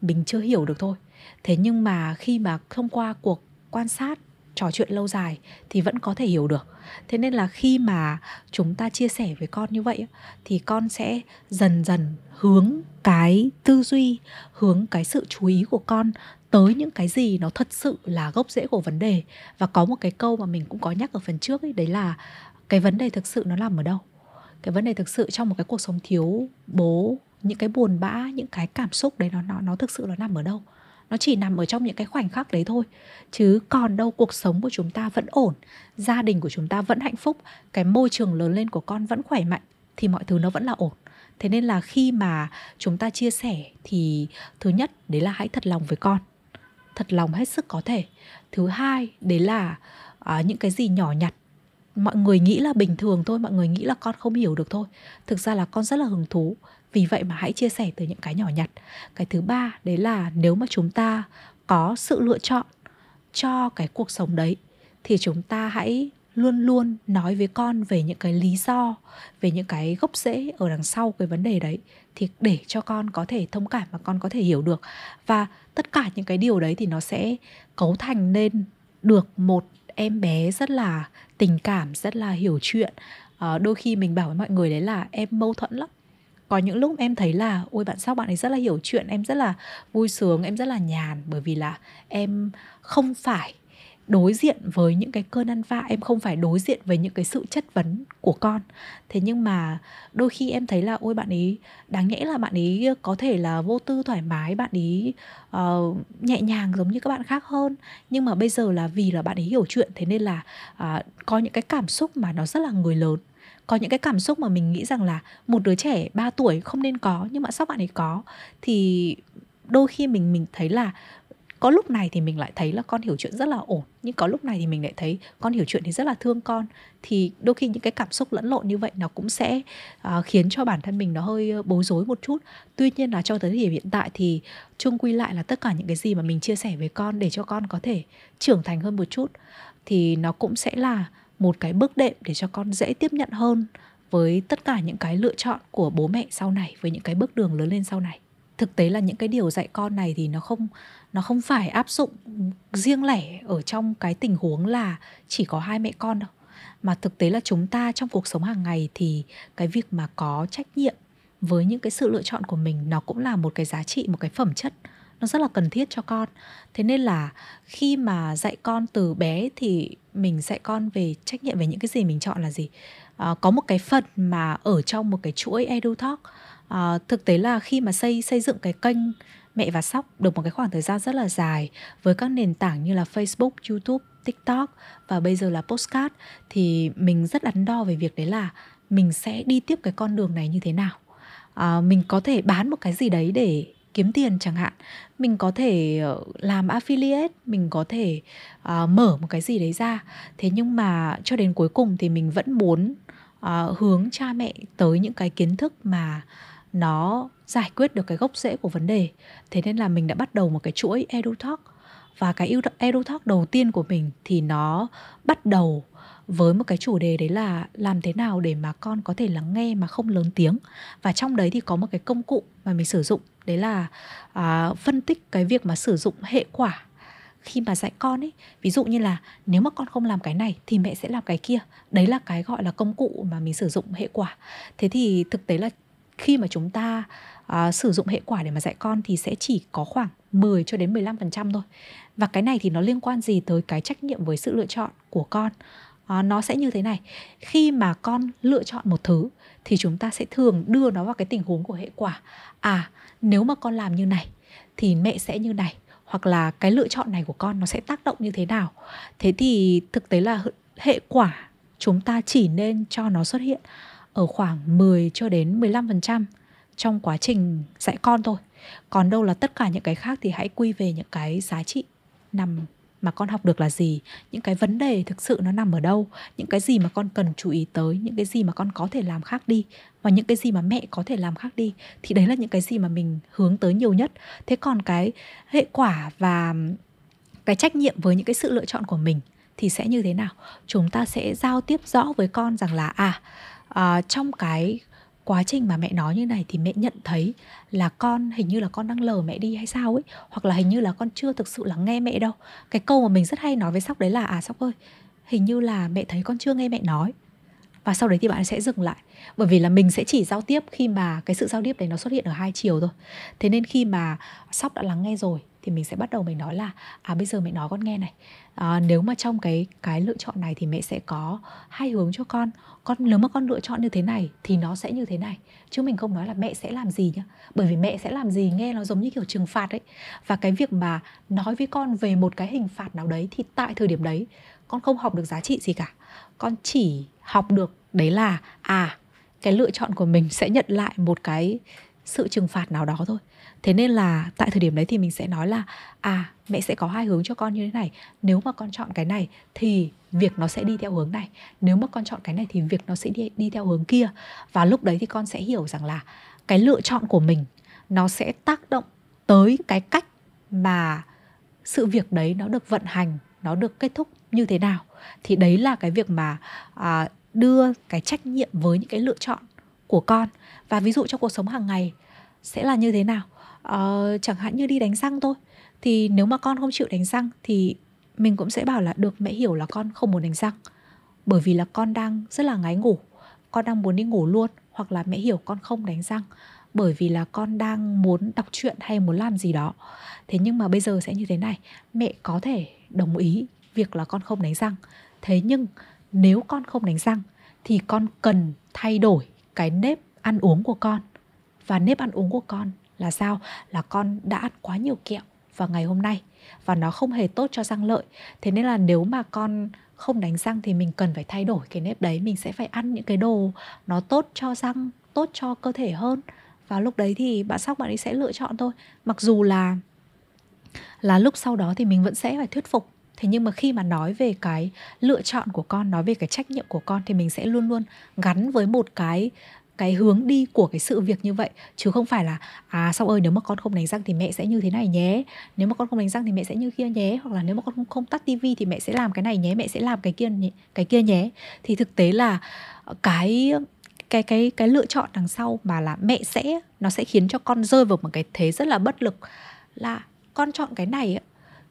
mình chưa hiểu được thôi. Thế nhưng mà khi mà thông qua cuộc quan sát, trò chuyện lâu dài thì vẫn có thể hiểu được. Thế nên là khi mà chúng ta chia sẻ với con như vậy thì con sẽ dần dần hướng cái tư duy, hướng cái sự chú ý của con tới những cái gì nó thật sự là gốc rễ của vấn đề. Và có một cái câu mà mình cũng có nhắc ở phần trước ấy, đấy là cái vấn đề thực sự nó nằm ở đâu. Cái vấn đề thực sự trong một cái cuộc sống thiếu bố, những cái buồn bã, những cái cảm xúc đấy nó thực sự nó nằm ở đâu. Nó chỉ nằm ở trong những cái khoảnh khắc đấy thôi. Chứ còn đâu, cuộc sống của chúng ta vẫn ổn, gia đình của chúng ta vẫn hạnh phúc, cái môi trường lớn lên của con vẫn khỏe mạnh, thì mọi thứ nó vẫn là ổn. Thế nên là khi mà chúng ta chia sẻ thì thứ nhất đấy là hãy thật lòng với con, thật lòng hết sức có thể. Thứ hai đấy là những cái gì nhỏ nhặt mọi người nghĩ là bình thường thôi, mọi người nghĩ là con không hiểu được thôi, thực ra là con rất là hứng thú. Vì vậy mà hãy chia sẻ từ những cái nhỏ nhặt. Cái thứ ba đấy là nếu mà chúng ta có sự lựa chọn cho cái cuộc sống đấy thì chúng ta hãy luôn luôn nói với con về những cái lý do, về những cái gốc rễ ở đằng sau cái vấn đề đấy, thì để cho con có thể thông cảm và con có thể hiểu được. Và tất cả những cái điều đấy thì nó sẽ cấu thành nên được một em bé rất là tình cảm, rất là hiểu chuyện. Đôi khi mình bảo với mọi người đấy là em mâu thuẫn lắm. Có những lúc em thấy là ôi bạn Sóc bạn ấy rất là hiểu chuyện, em rất là vui sướng, em rất là nhàn, bởi vì là em không phải đối diện với những cái cơn ăn vạ, em không phải đối diện với những cái sự chất vấn của con. Thế nhưng mà đôi khi em thấy là ôi bạn ấy, đáng nhẽ là bạn ấy có thể là vô tư thoải mái, bạn ấy nhẹ nhàng giống như các bạn khác hơn. Nhưng mà bây giờ là vì là bạn ấy hiểu chuyện, thế nên là có những cái cảm xúc mà nó rất là người lớn. Có những cái cảm xúc mà mình nghĩ rằng là một đứa trẻ 3 tuổi không nên có, nhưng mà sao bạn ấy có. Thì đôi khi mình thấy là có lúc này thì mình lại thấy là con hiểu chuyện rất là ổn, nhưng có lúc này thì mình lại thấy con hiểu chuyện thì rất là thương con. Thì đôi khi những cái cảm xúc lẫn lộn như vậy nó cũng sẽ khiến cho bản thân mình nó hơi bối rối một chút. Tuy nhiên là cho tới thời điểm hiện tại thì chung quy lại là tất cả những cái gì mà mình chia sẻ với con để cho con có thể trưởng thành hơn một chút thì nó cũng sẽ là một cái bước đệm để cho con dễ tiếp nhận hơn với tất cả những cái lựa chọn của bố mẹ sau này, với những cái bước đường lớn lên sau này. Thực tế là những cái điều dạy con này thì nó không phải áp dụng riêng lẻ ở trong cái tình huống là chỉ có hai mẹ con đâu. Mà thực tế là chúng ta trong cuộc sống hàng ngày thì cái việc mà có trách nhiệm với những cái sự lựa chọn của mình nó cũng là một cái giá trị, một cái phẩm chất nó rất là cần thiết cho con. Thế nên là khi mà dạy con từ bé thì mình dạy con về trách nhiệm về những cái gì mình chọn là gì. Có một cái phần mà ở trong một cái chuỗi EduTalk, thực tế là khi mà xây dựng cái kênh Mẹ và Sóc được một cái khoảng thời gian rất là dài với các nền tảng như là Facebook, YouTube, TikTok và bây giờ là Podcast, thì mình rất đắn đo về việc đấy là mình sẽ đi tiếp cái con đường này như thế nào. Mình có thể bán một cái gì đấy để kiếm tiền chẳng hạn, mình có thể làm affiliate, mình có thể mở một cái gì đấy ra. Thế nhưng mà cho đến cuối cùng thì mình vẫn muốn hướng cha mẹ tới những cái kiến thức mà nó giải quyết được cái gốc rễ của vấn đề. Thế nên là mình đã bắt đầu một cái chuỗi EduTalk. Và cái EduTalk đầu tiên của mình thì nó bắt đầu với một cái chủ đề đấy là làm thế nào để mà con có thể lắng nghe mà không lớn tiếng. Và trong đấy thì có một cái công cụ mà mình sử dụng, đấy là phân tích cái việc mà sử dụng hệ quả khi mà dạy con ấy. Ví dụ như là nếu mà con không làm cái này thì mẹ sẽ làm cái kia. Đấy là cái gọi là công cụ mà mình sử dụng hệ quả. Thế thì thực tế là khi mà chúng ta sử dụng hệ quả để mà dạy con thì sẽ chỉ có khoảng 10 cho đến 15% thôi. Và cái này thì nó liên quan gì tới cái trách nhiệm với sự lựa chọn của con? Nó sẽ như thế này, khi mà con lựa chọn một thứ thì chúng ta sẽ thường đưa nó vào cái tình huống của hệ quả. Nếu mà con làm như này thì mẹ sẽ như này, hoặc là cái lựa chọn này của con nó sẽ tác động như thế nào. Thế thì thực tế là hệ quả chúng ta chỉ nên cho nó xuất hiện ở khoảng 10 cho đến 15% trong quá trình dạy con thôi. Còn đâu là tất cả những cái khác thì hãy quy về những cái giá trị nằm mà con học được là gì, những cái vấn đề thực sự nó nằm ở đâu, những cái gì mà con cần chú ý tới, những cái gì mà con có thể làm khác đi và những cái gì mà mẹ có thể làm khác đi. Thì đấy là những cái gì mà mình hướng tới nhiều nhất. Thế còn cái hệ quả và cái trách nhiệm với những cái sự lựa chọn của mình thì sẽ như thế nào? Chúng ta sẽ giao tiếp rõ với con rằng là trong cái quá trình mà mẹ nói như này thì mẹ nhận thấy là con hình như là con đang lờ mẹ đi hay sao ấy, hoặc là hình như là con chưa thực sự lắng nghe mẹ đâu. Cái câu mà mình rất hay nói với Sóc đấy là Sóc ơi, hình như là mẹ thấy con chưa nghe mẹ nói. Và sau đấy thì bạn sẽ dừng lại, bởi vì là mình sẽ chỉ giao tiếp khi mà cái sự giao tiếp đấy nó xuất hiện ở hai chiều thôi. Thế nên khi mà Sóc đã lắng nghe rồi thì mình sẽ bắt đầu mình nói là bây giờ mẹ nói con nghe này, nếu mà trong cái lựa chọn này thì mẹ sẽ có hai hướng cho con. Nếu mà con lựa chọn như thế này thì nó sẽ như thế này, chứ mình không nói là mẹ sẽ làm gì nhá, bởi vì mẹ sẽ làm gì nghe nó giống như kiểu trừng phạt ấy. Và cái việc mà nói với con về một cái hình phạt nào đấy thì tại thời điểm đấy con không học được giá trị gì cả. Con chỉ học được đấy là cái lựa chọn của mình sẽ nhận lại một cái sự trừng phạt nào đó thôi. Thế nên là tại thời điểm đấy thì mình sẽ nói là mẹ sẽ có hai hướng cho con như thế này. Nếu mà con chọn cái này thì việc nó sẽ đi theo hướng này, nếu mà con chọn cái này thì việc nó sẽ đi theo hướng kia. Và lúc đấy thì con sẽ hiểu rằng là cái lựa chọn của mình nó sẽ tác động tới cái cách mà sự việc đấy nó được vận hành, nó được kết thúc như thế nào. Thì đấy là cái việc mà đưa cái trách nhiệm với những cái lựa chọn của con. Và ví dụ trong cuộc sống hàng ngày sẽ là như thế nào? Chẳng hạn như đi đánh răng thôi, thì nếu mà con không chịu đánh răng thì mình cũng sẽ bảo là được, mẹ hiểu là con không muốn đánh răng bởi vì là con đang rất là ngái ngủ, con đang muốn đi ngủ luôn. Hoặc là mẹ hiểu con không đánh răng bởi vì là con đang muốn đọc truyện hay muốn làm gì đó. Thế nhưng mà bây giờ sẽ như thế này, mẹ có thể đồng ý việc là con không đánh răng. Thế nhưng nếu con không đánh răng thì con cần thay đổi cái nếp ăn uống của con. Và nếp ăn uống của con là sao? Là con đã ăn quá nhiều kẹo vào ngày hôm nay và nó không hề tốt cho răng lợi. Thế nên là nếu mà con không đánh răng thì mình cần phải thay đổi cái nếp đấy. Mình sẽ phải ăn những cái đồ nó tốt cho răng, tốt cho cơ thể hơn. Và lúc đấy thì bạn Sóc bạn ấy sẽ lựa chọn thôi. Mặc dù là lúc sau đó thì mình vẫn sẽ phải thuyết phục. Thế nhưng mà khi mà nói về cái lựa chọn của con, nói về cái trách nhiệm của con thì mình sẽ luôn luôn gắn với một cái hướng đi của cái sự việc như vậy. Chứ không phải là Sóc ơi, nếu mà con không đánh răng thì mẹ sẽ như thế này nhé, nếu mà con không đánh răng thì mẹ sẽ như kia nhé, hoặc là nếu mà con không tắt tivi thì mẹ sẽ làm cái này nhé, mẹ sẽ làm cái kia nhé. Thì thực tế là cái lựa chọn đằng sau mà là mẹ sẽ, nó sẽ khiến cho con rơi vào một cái thế rất là bất lực. Là con chọn cái này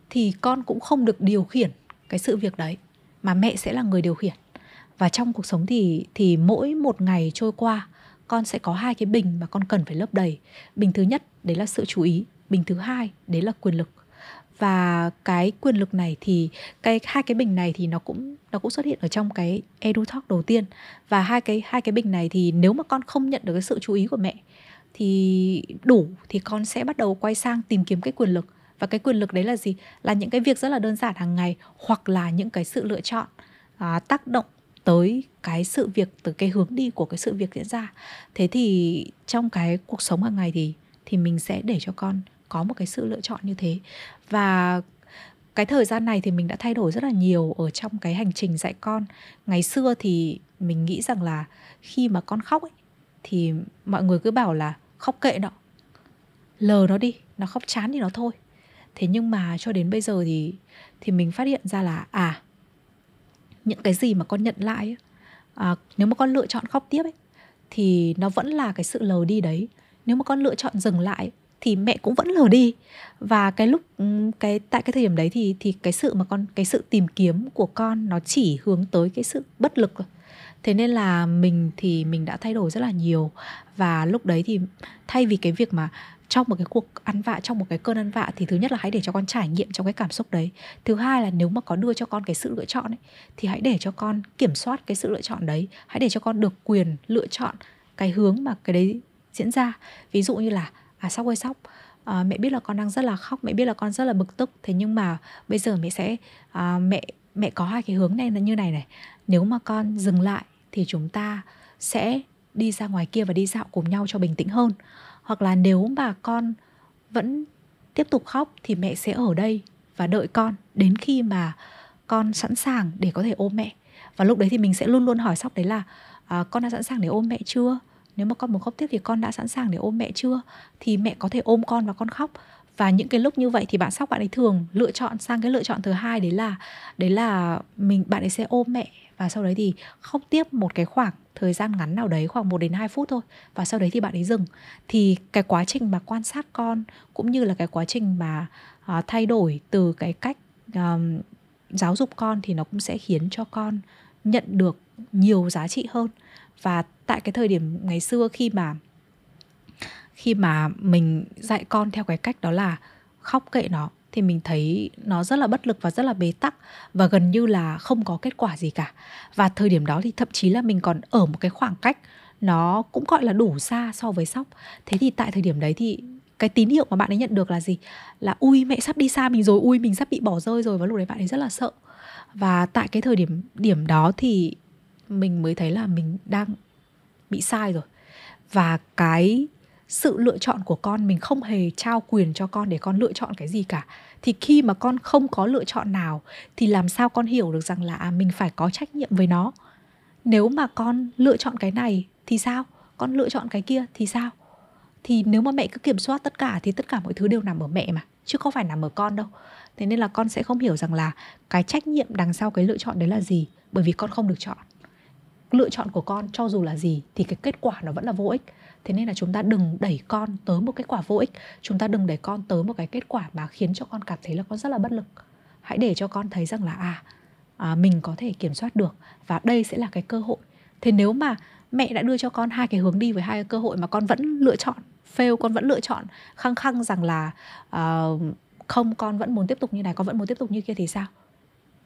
thì con cũng không được điều khiển cái sự việc đấy, mà mẹ sẽ là người điều khiển. Và trong cuộc sống thì mỗi một ngày trôi qua, con sẽ có hai cái bình mà con cần phải lấp đầy. Bình thứ nhất đấy là sự chú ý, bình thứ hai đấy là quyền lực. Và cái quyền lực này thì hai cái bình này thì nó cũng xuất hiện ở trong cái Edu Talk đầu tiên. Và hai cái bình này thì nếu mà con không nhận được cái sự chú ý của mẹ thì đủ, thì con sẽ bắt đầu quay sang tìm kiếm cái quyền lực. Và cái quyền lực đấy là gì? Là những cái việc rất là đơn giản hàng ngày, hoặc là những cái sự lựa chọn tác động tới cái sự việc, từ cái hướng đi của cái sự việc diễn ra. Thế thì trong cái cuộc sống hàng ngày thì mình sẽ để cho con có một cái sự lựa chọn như thế. Và cái thời gian này thì mình đã thay đổi rất là nhiều ở trong cái hành trình dạy con. Ngày xưa thì mình nghĩ rằng là khi mà con khóc ấy, thì mọi người cứ bảo là khóc kệ nó, lờ nó đi, nó khóc chán thì nó thôi. Thế nhưng mà cho đến bây giờ thì mình phát hiện ra là những cái gì mà con nhận lại ấy, nếu mà con lựa chọn khóc tiếp ấy, thì nó vẫn là cái sự lờ đi đấy. Nếu mà con lựa chọn dừng lại thì mẹ cũng vẫn lờ đi. Và tại cái thời điểm đấy thì cái sự tìm kiếm của con nó chỉ hướng tới cái sự bất lực. Thế nên là mình đã thay đổi rất là nhiều. Và lúc đấy thì thay vì cái việc mà trong một cái cuộc ăn vạ, trong một cái cơn ăn vạ, thì thứ nhất là hãy để cho con trải nghiệm trong cái cảm xúc đấy. Thứ hai là nếu mà có đưa cho con cái sự lựa chọn ấy, thì hãy để cho con kiểm soát cái sự lựa chọn đấy. Hãy để cho con được quyền lựa chọn cái hướng mà cái đấy diễn ra. Ví dụ như là Sóc ơi Sóc, mẹ biết là con đang rất là khóc, mẹ biết là con rất là bực tức. Thế nhưng mà bây giờ mẹ sẽ mẹ có hai cái hướng này như này. Nếu mà con dừng lại thì chúng ta sẽ đi ra ngoài kia và đi dạo cùng nhau cho bình tĩnh hơn. Hoặc là nếu mà con vẫn tiếp tục khóc thì mẹ sẽ ở đây và đợi con đến khi mà con sẵn sàng để có thể ôm mẹ. Và lúc đấy thì mình sẽ luôn luôn hỏi Sóc đấy là con đã sẵn sàng để ôm mẹ chưa? Nếu mà con muốn khóc tiếp thì con đã sẵn sàng để ôm mẹ chưa? Thì mẹ có thể ôm con và con khóc. Và những cái lúc như vậy thì bạn Sóc bạn ấy thường lựa chọn sang cái lựa chọn thứ hai, đấy là bạn ấy sẽ ôm mẹ và sau đấy thì khóc tiếp một cái khoảng thời gian ngắn nào đấy, khoảng 1 đến 2 phút thôi, và sau đấy thì bạn ấy dừng. Thì cái quá trình mà quan sát con cũng như là cái quá trình mà thay đổi từ cái cách giáo dục con thì nó cũng sẽ khiến cho con nhận được nhiều giá trị hơn. Và tại cái thời điểm ngày xưa khi mà mình dạy con theo cái cách đó là khóc kệ nó thì mình thấy nó rất là bất lực và rất là bế tắc và gần như là không có kết quả gì cả. Và thời điểm đó thì thậm chí là mình còn ở một cái khoảng cách nó cũng gọi là đủ xa so với Sóc. Thế thì tại thời điểm đấy thì cái tín hiệu mà bạn ấy nhận được là gì? Là ui, mẹ sắp đi xa mình rồi, ui mình sắp bị bỏ rơi rồi. Và lúc đấy bạn ấy rất là sợ. Và tại cái thời điểm đó thì mình mới thấy là mình đang bị sai rồi. Và cái sự lựa chọn của con, mình không hề trao quyền cho con để con lựa chọn cái gì cả. Thì khi mà con không có lựa chọn nào thì làm sao con hiểu được rằng là mình phải có trách nhiệm với nó. Nếu mà con lựa chọn cái này thì sao? Con lựa chọn cái kia thì sao? Thì nếu mà mẹ cứ kiểm soát tất cả thì tất cả mọi thứ đều nằm ở mẹ mà, chứ không phải nằm ở con đâu. Thế nên là con sẽ không hiểu rằng là cái trách nhiệm đằng sau cái lựa chọn đấy là gì, bởi vì con không được chọn. Lựa chọn của con cho dù là gì thì cái kết quả nó vẫn là vô ích. Thế nên là chúng ta đừng đẩy con tới một kết quả vô ích. Chúng ta đừng đẩy con tới một cái kết quả mà khiến cho con cảm thấy là con rất là bất lực. Hãy để cho con thấy rằng là mình có thể kiểm soát được, và đây sẽ là cái cơ hội. Thế nếu mà mẹ đã đưa cho con hai cái hướng đi với hai cái cơ hội mà con vẫn lựa chọn fail, con vẫn lựa chọn khăng khăng rằng là không, con vẫn muốn tiếp tục như này, con vẫn muốn tiếp tục như kia thì sao?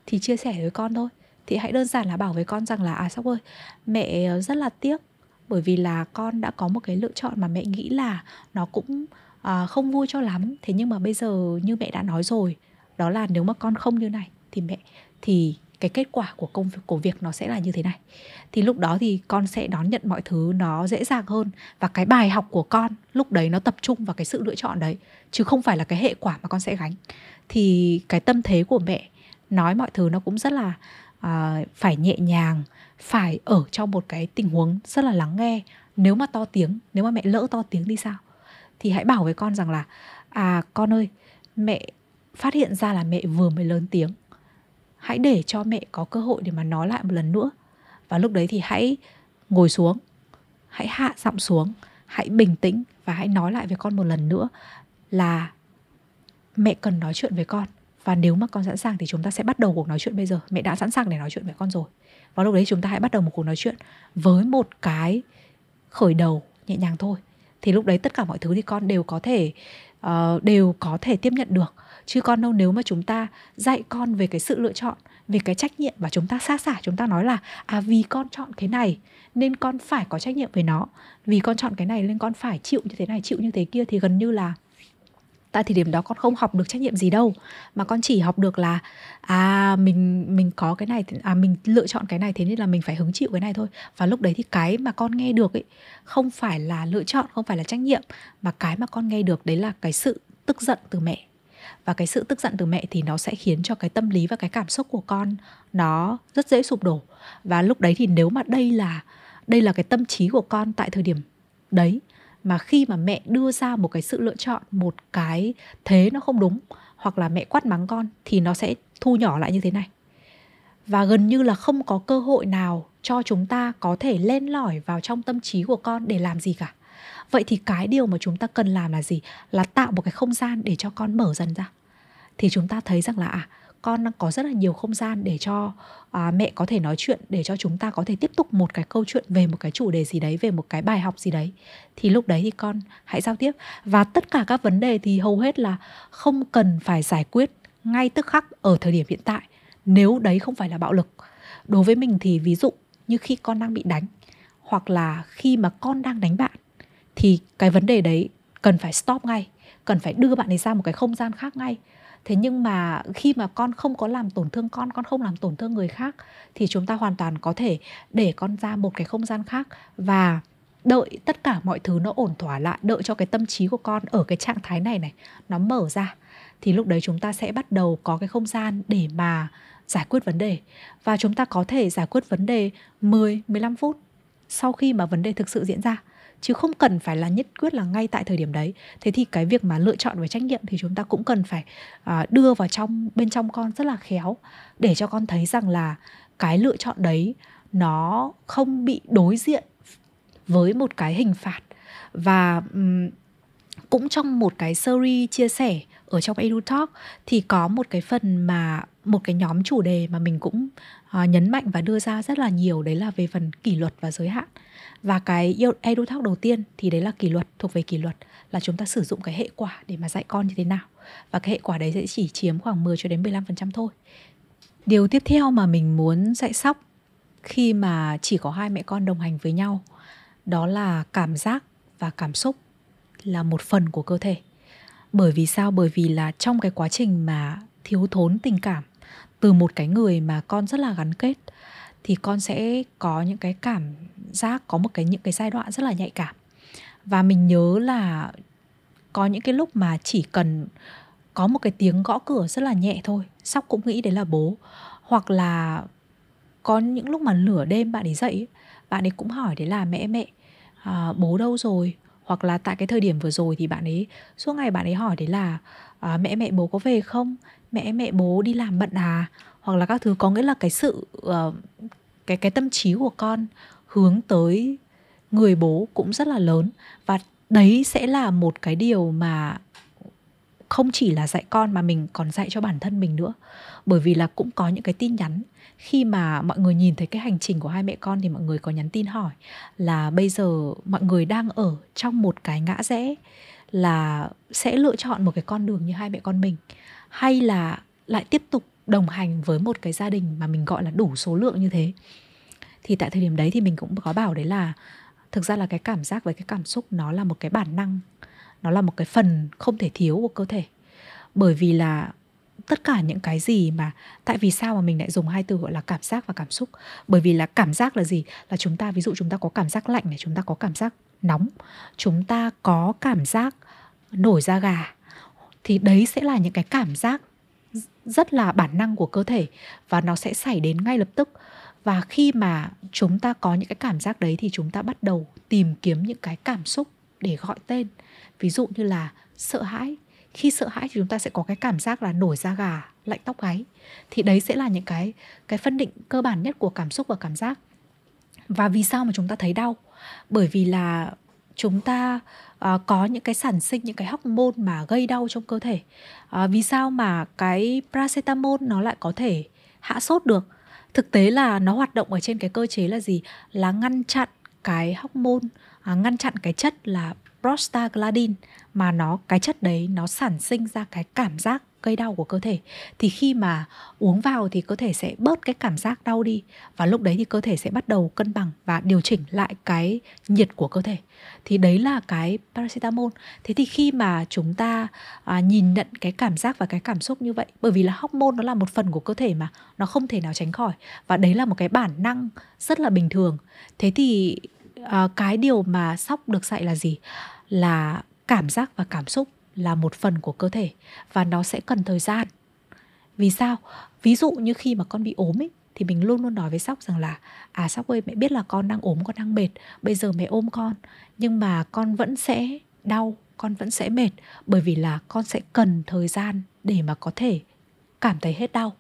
thì chia sẻ với con thôi. Thì hãy đơn giản là bảo với con rằng là Sóc ơi, mẹ rất là tiếc bởi vì là con đã có một cái lựa chọn mà mẹ nghĩ là nó cũng không vui cho lắm. Thế nhưng mà bây giờ như mẹ đã nói rồi, đó là nếu mà con không như này thì mẹ thì cái kết quả của công việc, của việc nó sẽ là như thế này. Thì lúc đó thì con sẽ đón nhận mọi thứ nó dễ dàng hơn. Và cái bài học của con lúc đấy nó tập trung vào cái sự lựa chọn đấy, chứ không phải là cái hệ quả mà con sẽ gánh. Thì cái tâm thế của mẹ nói mọi thứ nó cũng rất là phải nhẹ nhàng, phải ở trong một cái tình huống rất là lắng nghe. Nếu mà to tiếng, nếu mà mẹ lỡ to tiếng đi sao, thì hãy bảo với con rằng là con ơi, mẹ phát hiện ra là mẹ vừa mới lớn tiếng. Hãy để cho mẹ có cơ hội để mà nói lại một lần nữa. Và lúc đấy thì hãy ngồi xuống, hãy hạ giọng xuống, hãy bình tĩnh và hãy nói lại với con một lần nữa là mẹ cần nói chuyện với con. Và nếu mà con sẵn sàng thì chúng ta sẽ bắt đầu cuộc nói chuyện bây giờ. Mẹ đã sẵn sàng để nói chuyện với con rồi. Và lúc đấy chúng ta hãy bắt đầu một cuộc nói chuyện với một cái khởi đầu nhẹ nhàng thôi. Thì lúc đấy tất cả mọi thứ thì con đều có thể tiếp nhận được. Chứ con đâu, nếu mà chúng ta dạy con về cái sự lựa chọn, về cái trách nhiệm và chúng ta sa sả, chúng ta nói là vì con chọn cái này nên con phải có trách nhiệm với nó, vì con chọn cái này nên con phải chịu như thế này, chịu như thế kia, thì gần như là tại thời điểm đó con không học được trách nhiệm gì đâu, mà con chỉ học được là mình có cái này, mình lựa chọn cái này thế nên là mình phải hứng chịu cái này thôi. Và lúc đấy thì cái mà con nghe được ấy không phải là lựa chọn, không phải là trách nhiệm, mà cái mà con nghe được đấy là cái sự tức giận từ mẹ. Và cái sự tức giận từ mẹ thì nó sẽ khiến cho cái tâm lý và cái cảm xúc của con nó rất dễ sụp đổ. Và lúc đấy thì nếu mà đây là cái tâm trí của con tại thời điểm đấy, mà khi mà mẹ đưa ra một cái sự lựa chọn, một cái thế nó không đúng, hoặc là mẹ quát mắng con, thì nó sẽ thu nhỏ lại như thế này. Và gần như là không có cơ hội nào cho chúng ta có thể len lỏi vào trong tâm trí của con để làm gì cả. Vậy thì cái điều mà chúng ta cần làm là gì? Là tạo một cái không gian để cho con mở dần ra. Thì chúng ta thấy rằng là con đang có rất là nhiều không gian để cho mẹ có thể nói chuyện, để cho chúng ta có thể tiếp tục một cái câu chuyện về một cái chủ đề gì đấy, về một cái bài học gì đấy. Thì lúc đấy thì con hãy giao tiếp. Và tất cả các vấn đề thì hầu hết là không cần phải giải quyết ngay tức khắc ở thời điểm hiện tại, nếu đấy không phải là bạo lực. Đối với mình thì ví dụ như khi con đang bị đánh, hoặc là khi mà con đang đánh bạn, thì cái vấn đề đấy cần phải stop ngay, cần phải đưa bạn ấy ra một cái không gian khác ngay. Thế nhưng mà khi mà con không có làm tổn thương con không làm tổn thương người khác, thì chúng ta hoàn toàn có thể để con ra một cái không gian khác và đợi tất cả mọi thứ nó ổn thỏa lại, đợi cho cái tâm trí của con ở cái trạng thái này nó mở ra. Thì lúc đấy chúng ta sẽ bắt đầu có cái không gian để mà giải quyết vấn đề. Và chúng ta có thể giải quyết vấn đề 10-15 phút sau khi mà vấn đề thực sự diễn ra, chứ không cần phải là nhất quyết là ngay tại thời điểm đấy. Thế thì cái việc mà lựa chọn về trách nhiệm thì chúng ta cũng cần phải đưa vào bên trong con rất là khéo, để cho con thấy rằng là cái lựa chọn đấy nó không bị đối diện với một cái hình phạt. Và cũng trong một cái series chia sẻ ở trong EduTalk thì có một cái phần mà một cái nhóm chủ đề mà mình cũng nhấn mạnh và đưa ra rất là nhiều, đấy là về phần kỷ luật và giới hạn. Và cái EduTalk đầu tiên thì đấy là kỷ luật, thuộc về kỷ luật là chúng ta sử dụng cái hệ quả để mà dạy con như thế nào. Và cái hệ quả đấy sẽ chỉ chiếm khoảng 10-15% thôi. Điều tiếp theo mà mình muốn dạy Sóc khi mà chỉ có hai mẹ con đồng hành với nhau, đó là cảm giác và cảm xúc là một phần của cơ thể. Bởi vì sao? Bởi vì là trong cái quá trình mà thiếu thốn tình cảm từ một cái người mà con rất là gắn kết, thì con sẽ có những cái cảm giác, có những cái giai đoạn rất là nhạy cảm. Và mình nhớ là có những cái lúc mà chỉ cần có một cái tiếng gõ cửa rất là nhẹ thôi, Sóc cũng nghĩ đấy là bố. Hoặc là có những lúc mà nửa đêm bạn ấy dậy, bạn ấy cũng hỏi đấy là mẹ, bố đâu rồi? Hoặc là tại cái thời điểm vừa rồi thì bạn ấy suốt ngày bạn ấy hỏi đấy là mẹ, bố có về không? Mẹ, bố đi làm bận à? Hoặc là các thứ. Có nghĩa là cái sự cái tâm trí của con hướng tới người bố cũng rất là lớn. Và đấy sẽ là một cái điều mà không chỉ là dạy con mà mình còn dạy cho bản thân mình nữa. Bởi vì là cũng có những cái tin nhắn, khi mà mọi người nhìn thấy cái hành trình của hai mẹ con thì mọi người có nhắn tin hỏi là bây giờ mọi người đang ở trong một cái ngã rẽ, là sẽ lựa chọn một cái con đường như hai mẹ con mình, hay là lại tiếp tục đồng hành với một cái gia đình mà mình gọi là đủ số lượng như thế. Thì tại thời điểm đấy thì mình cũng có bảo đấy là thực ra là cái cảm giác với cái cảm xúc nó là một cái bản năng, nó là một cái phần không thể thiếu của cơ thể. Bởi vì là tất cả những cái gì mà, tại vì sao mà mình lại dùng hai từ gọi là cảm giác và cảm xúc? Bởi vì là cảm giác là gì? Là chúng ta, ví dụ chúng ta có cảm giác lạnh này, chúng ta có cảm giác nóng, chúng ta có cảm giác nổi da gà, thì đấy sẽ là những cái cảm giác rất là bản năng của cơ thể và nó sẽ xảy đến ngay lập tức. Và khi mà chúng ta có những cái cảm giác đấy thì chúng ta bắt đầu tìm kiếm những cái cảm xúc để gọi tên. Ví dụ như là sợ hãi. Khi sợ hãi thì chúng ta sẽ có cái cảm giác là nổi da gà, lạnh tóc gáy. Thì đấy sẽ là những cái phân định cơ bản nhất của cảm xúc và cảm giác. Và vì sao mà chúng ta thấy đau? Bởi vì là chúng ta có những cái sản sinh, những cái hormone mà gây đau trong cơ thể. Vì sao mà cái paracetamol nó lại có thể hạ sốt được? Thực tế là nó hoạt động ở trên cái cơ chế là gì? Là ngăn chặn cái hormone, ngăn chặn cái chất là prostaglandin, mà nó, cái chất đấy nó sản sinh ra cái cảm giác gây đau của cơ thể. Thì khi mà uống vào thì cơ thể sẽ bớt cái cảm giác đau đi, và lúc đấy thì cơ thể sẽ bắt đầu cân bằng và điều chỉnh lại cái nhiệt của cơ thể. Thì đấy là cái paracetamol. Thế thì khi mà chúng ta nhìn nhận cái cảm giác và cái cảm xúc như vậy, bởi vì là hormone nó là một phần của cơ thể mà, nó không thể nào tránh khỏi, và đấy là một cái bản năng rất là bình thường. Thế thì cái điều mà Sóc được dạy là gì? Là cảm giác và cảm xúc là một phần của cơ thể và nó sẽ cần thời gian. Vì sao? Ví dụ như khi mà con bị ốm ấy, thì mình luôn luôn nói với Sóc rằng là Sóc ơi, mẹ biết là con đang ốm, con đang mệt, bây giờ mẹ ôm con, nhưng mà con vẫn sẽ đau, con vẫn sẽ mệt, bởi vì là con sẽ cần thời gian để mà có thể cảm thấy hết đau.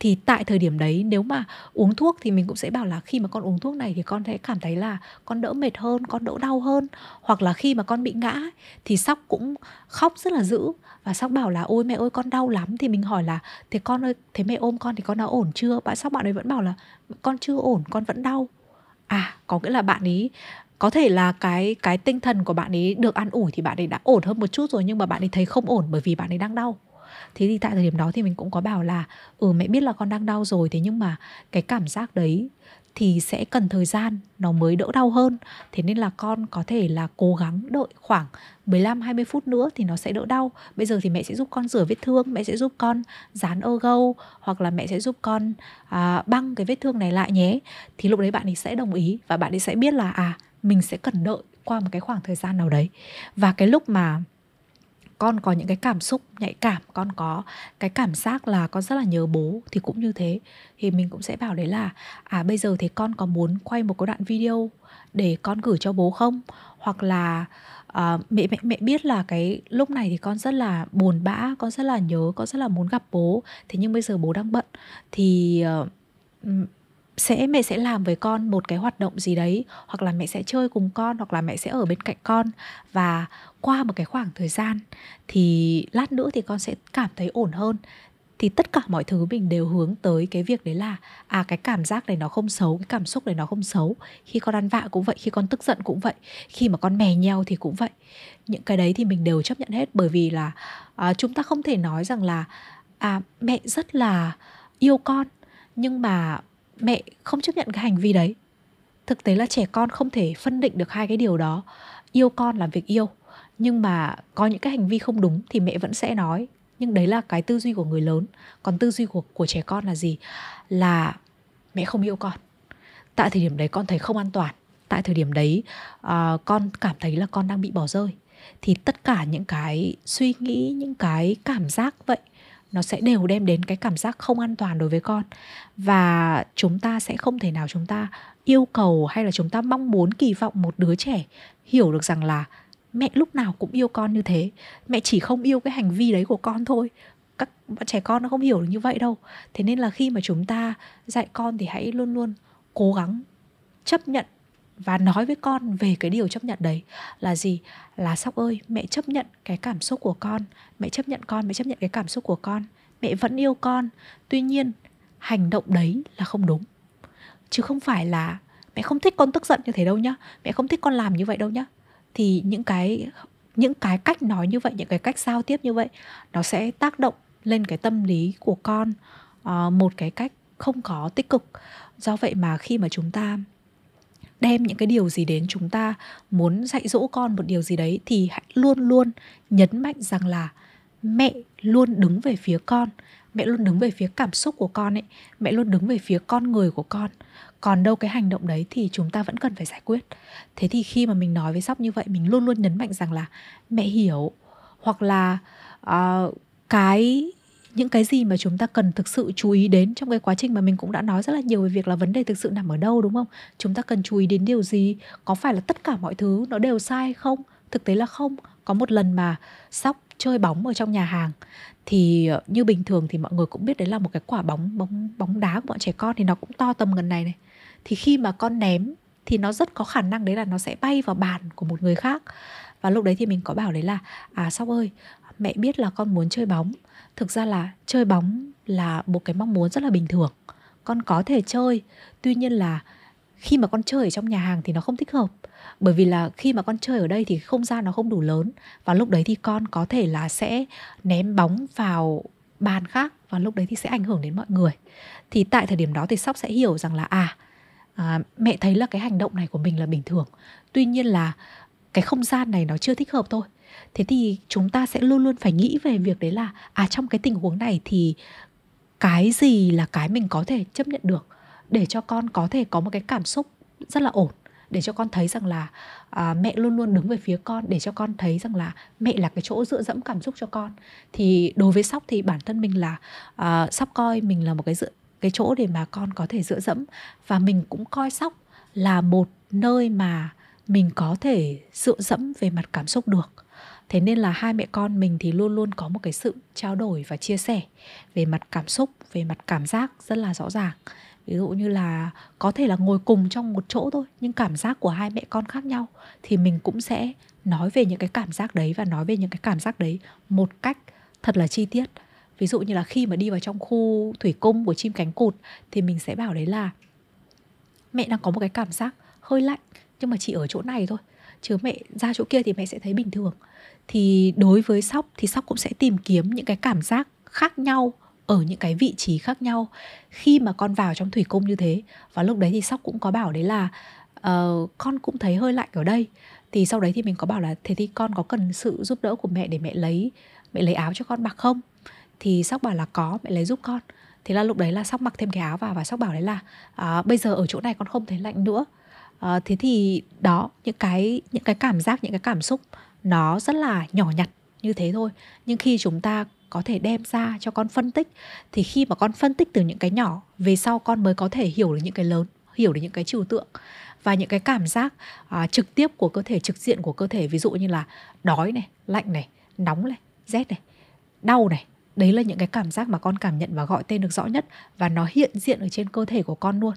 Thì tại thời điểm đấy, nếu mà uống thuốc thì mình cũng sẽ bảo là khi mà con uống thuốc này thì con sẽ cảm thấy là con đỡ mệt hơn, con đỡ đau hơn. Hoặc là khi mà con bị ngã thì Sóc cũng khóc rất là dữ, và Sóc bảo là ôi mẹ ơi con đau lắm. Thì mình hỏi là thế con ơi, thế mẹ ôm con thì con đã ổn chưa? Bạn ấy vẫn bảo là con chưa ổn, con vẫn đau. Có nghĩa là bạn ấy, có thể là cái tinh thần của bạn ấy được an ủi thì bạn ấy đã ổn hơn một chút rồi, nhưng mà bạn ấy thấy không ổn bởi vì bạn ấy đang đau. Thế thì tại thời điểm đó thì mình cũng có bảo là mẹ biết là con đang đau rồi, thế nhưng mà cái cảm giác đấy thì sẽ cần thời gian nó mới đỡ đau hơn. Thế nên là con có thể là cố gắng đợi khoảng 15-20 phút nữa thì nó sẽ đỡ đau. Bây giờ thì mẹ sẽ giúp con rửa vết thương, mẹ sẽ giúp con dán ơ gâu, hoặc là mẹ sẽ giúp con băng cái vết thương này lại nhé. Thì lúc đấy bạn ấy sẽ đồng ý, và bạn ấy sẽ biết là mình sẽ cần đợi qua một cái khoảng thời gian nào đấy. Và cái lúc mà con có những cái cảm xúc nhạy cảm, con có cái cảm giác là con rất là nhớ bố thì cũng như thế. Thì mình cũng sẽ bảo đấy là bây giờ thì con có muốn quay một cái đoạn video để con gửi cho bố không? Hoặc là mẹ biết là cái lúc này thì con rất là buồn bã, con rất là nhớ, con rất là muốn gặp bố. Thế nhưng bây giờ bố đang bận, thì mẹ sẽ làm với con một cái hoạt động gì đấy, hoặc là mẹ sẽ chơi cùng con, hoặc là mẹ sẽ ở bên cạnh con. Và qua một cái khoảng thời gian thì lát nữa thì con sẽ cảm thấy ổn hơn. Thì tất cả mọi thứ mình đều hướng tới cái việc đấy là cái cảm giác này nó không xấu, cái cảm xúc này nó không xấu. Khi con ăn vạ cũng vậy, khi con tức giận cũng vậy, khi mà con mè nheo thì cũng vậy. Những cái đấy thì mình đều chấp nhận hết, bởi vì là chúng ta không thể nói rằng là mẹ rất là yêu con nhưng mà mẹ không chấp nhận cái hành vi đấy. Thực tế là trẻ con không thể phân định được hai cái điều đó. Yêu con là việc yêu, nhưng mà có những cái hành vi không đúng thì mẹ vẫn sẽ nói. Nhưng đấy là cái tư duy của người lớn. Còn tư duy của trẻ con là gì? Là mẹ không yêu con. Tại thời điểm đấy con thấy không an toàn. Tại thời điểm đấy con cảm thấy là con đang bị bỏ rơi. Thì tất cả những cái suy nghĩ, những cái cảm giác vậy, nó sẽ đều đem đến cái cảm giác không an toàn đối với con. Và chúng ta sẽ không thể nào chúng ta yêu cầu hay là chúng ta mong muốn kỳ vọng một đứa trẻ hiểu được rằng là mẹ lúc nào cũng yêu con như thế, mẹ chỉ không yêu cái hành vi đấy của con thôi. Các bạn trẻ con nó không hiểu được như vậy đâu. Thế nên là khi mà chúng ta dạy con thì hãy luôn luôn cố gắng chấp nhận và nói với con về cái điều chấp nhận đấy là gì? Là Sóc ơi, mẹ chấp nhận cái cảm xúc của con, mẹ chấp nhận con, mẹ chấp nhận cái cảm xúc của con, mẹ vẫn yêu con. Tuy nhiên, hành động đấy là không đúng. Chứ không phải là mẹ không thích con tức giận như thế đâu nhá, mẹ không thích con làm như vậy đâu nhá. Thì những cái cách nói như vậy, những cái cách giao tiếp như vậy, nó sẽ tác động lên cái tâm lý của con một cái cách không có tích cực. Do vậy mà khi mà chúng ta đem những cái điều gì đến, chúng ta muốn dạy dỗ con một điều gì đấy thì hãy luôn luôn nhấn mạnh rằng là mẹ luôn đứng về phía con, mẹ luôn đứng về phía cảm xúc của con ấy, mẹ luôn đứng về phía con người của con. Còn đâu cái hành động đấy thì chúng ta vẫn cần phải giải quyết. Thế thì khi mà mình nói với Sóc như vậy, mình luôn luôn nhấn mạnh rằng là mẹ hiểu, hoặc là những cái gì mà chúng ta cần thực sự chú ý đến trong cái quá trình mà mình cũng đã nói rất là nhiều về việc là vấn đề thực sự nằm ở đâu, đúng không? Chúng ta cần chú ý đến điều gì? Có phải là tất cả mọi thứ nó đều sai không? Thực tế là không. Có một lần mà Sóc chơi bóng ở trong nhà hàng, thì như bình thường thì mọi người cũng biết đấy là một cái quả bóng đá của bọn trẻ con thì nó cũng to tầm gần này này. Thì khi mà con ném thì nó rất có khả năng đấy là nó sẽ bay vào bàn của một người khác. Và lúc đấy thì mình có bảo đấy là Sóc ơi, mẹ biết là con muốn chơi bóng. Thực ra là chơi bóng là một cái mong muốn rất là bình thường. Con có thể chơi, tuy nhiên là khi mà con chơi ở trong nhà hàng thì nó không thích hợp. Bởi vì là khi mà con chơi ở đây thì không gian nó không đủ lớn. Và lúc đấy thì con có thể là sẽ ném bóng vào bàn khác. Và lúc đấy thì sẽ ảnh hưởng đến mọi người. Thì tại thời điểm đó thì Sóc sẽ hiểu rằng là mẹ thấy là cái hành động này của mình là bình thường. Tuy nhiên là cái không gian này nó chưa thích hợp thôi. Thế thì chúng ta sẽ luôn luôn phải nghĩ về việc đấy là trong cái tình huống này thì cái gì là cái mình có thể chấp nhận được, để cho con có thể có một cái cảm xúc rất là ổn, để cho con thấy rằng là mẹ luôn luôn đứng về phía con, để cho con thấy rằng là mẹ là cái chỗ dựa dẫm cảm xúc cho con. Thì đối với Sóc thì bản thân mình là Sóc coi mình là một cái chỗ để mà con có thể dựa dẫm, và mình cũng coi Sóc là một nơi mà mình có thể dựa dẫm về mặt cảm xúc được. Thế nên là hai mẹ con mình thì luôn luôn có một cái sự trao đổi và chia sẻ về mặt cảm xúc, về mặt cảm giác rất là rõ ràng. Ví dụ như là có thể là ngồi cùng trong một chỗ thôi, nhưng cảm giác của hai mẹ con khác nhau, thì mình cũng sẽ nói về những cái cảm giác đấy và nói về những cái cảm giác đấy một cách thật là chi tiết. Ví dụ như là khi mà đi vào trong khu thủy cung của chim cánh cụt thì mình sẽ bảo đấy là mẹ đang có một cái cảm giác hơi lạnh, nhưng mà chỉ ở chỗ này thôi, chứ mẹ ra chỗ kia thì mẹ sẽ thấy bình thường. Thì đối với Sóc thì Sóc cũng sẽ tìm kiếm những cái cảm giác khác nhau ở những cái vị trí khác nhau khi mà con vào trong thủy cung như thế. Và lúc đấy thì Sóc cũng có bảo đấy là con cũng thấy hơi lạnh ở đây. Thì sau đấy thì mình có bảo là thế thì con có cần sự giúp đỡ của mẹ để mẹ lấy áo cho con mặc không? Thì Sóc bảo là có, mẹ lấy giúp con. Thế là lúc đấy là Sóc mặc thêm cái áo vào, và Sóc bảo đấy là bây giờ ở chỗ này con không thấy lạnh nữa. Thế thì đó, những cái cảm giác, những cái cảm xúc nó rất là nhỏ nhặt như thế thôi. Nhưng khi chúng ta có thể đem ra cho con phân tích, thì khi mà con phân tích từ những cái nhỏ, về sau con mới có thể hiểu được những cái lớn, hiểu được những cái trừu tượng. Và những cái cảm giác trực tiếp của cơ thể, trực diện của cơ thể, ví dụ như là đói này, lạnh này, nóng này, rét này, đau này, đấy là những cái cảm giác mà con cảm nhận và gọi tên được rõ nhất, và nó hiện diện ở trên cơ thể của con luôn.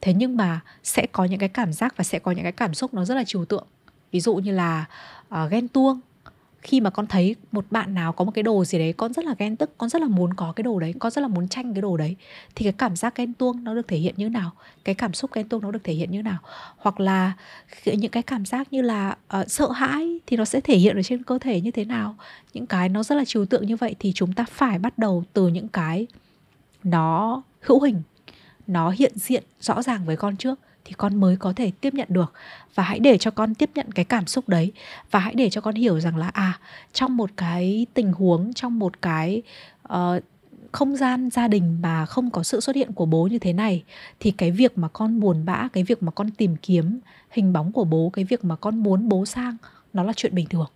Thế nhưng mà sẽ có những cái cảm giác và sẽ có những cái cảm xúc nó rất là trừu tượng. Ví dụ như là ghen tuông. Khi mà con thấy một bạn nào có một cái đồ gì đấy, con rất là ghen tức, con rất là muốn có cái đồ đấy, con rất là muốn tranh cái đồ đấy, thì cái cảm giác ghen tuông nó được thể hiện như nào, cái cảm xúc ghen tuông nó được thể hiện như nào. Hoặc là những cái cảm giác như là sợ hãi thì nó sẽ thể hiện ở trên cơ thể như thế nào. Những cái nó rất là trừu tượng như vậy thì chúng ta phải bắt đầu từ những cái nó hữu hình, nó hiện diện rõ ràng với con trước, thì con mới có thể tiếp nhận được. Và hãy để cho con tiếp nhận cái cảm xúc đấy, và hãy để cho con hiểu rằng là trong một cái tình huống, trong một cái không gian gia đình mà không có sự xuất hiện của bố như thế này, thì cái việc mà con buồn bã, cái việc mà con tìm kiếm hình bóng của bố, cái việc mà con muốn bố sang, nó là chuyện bình thường.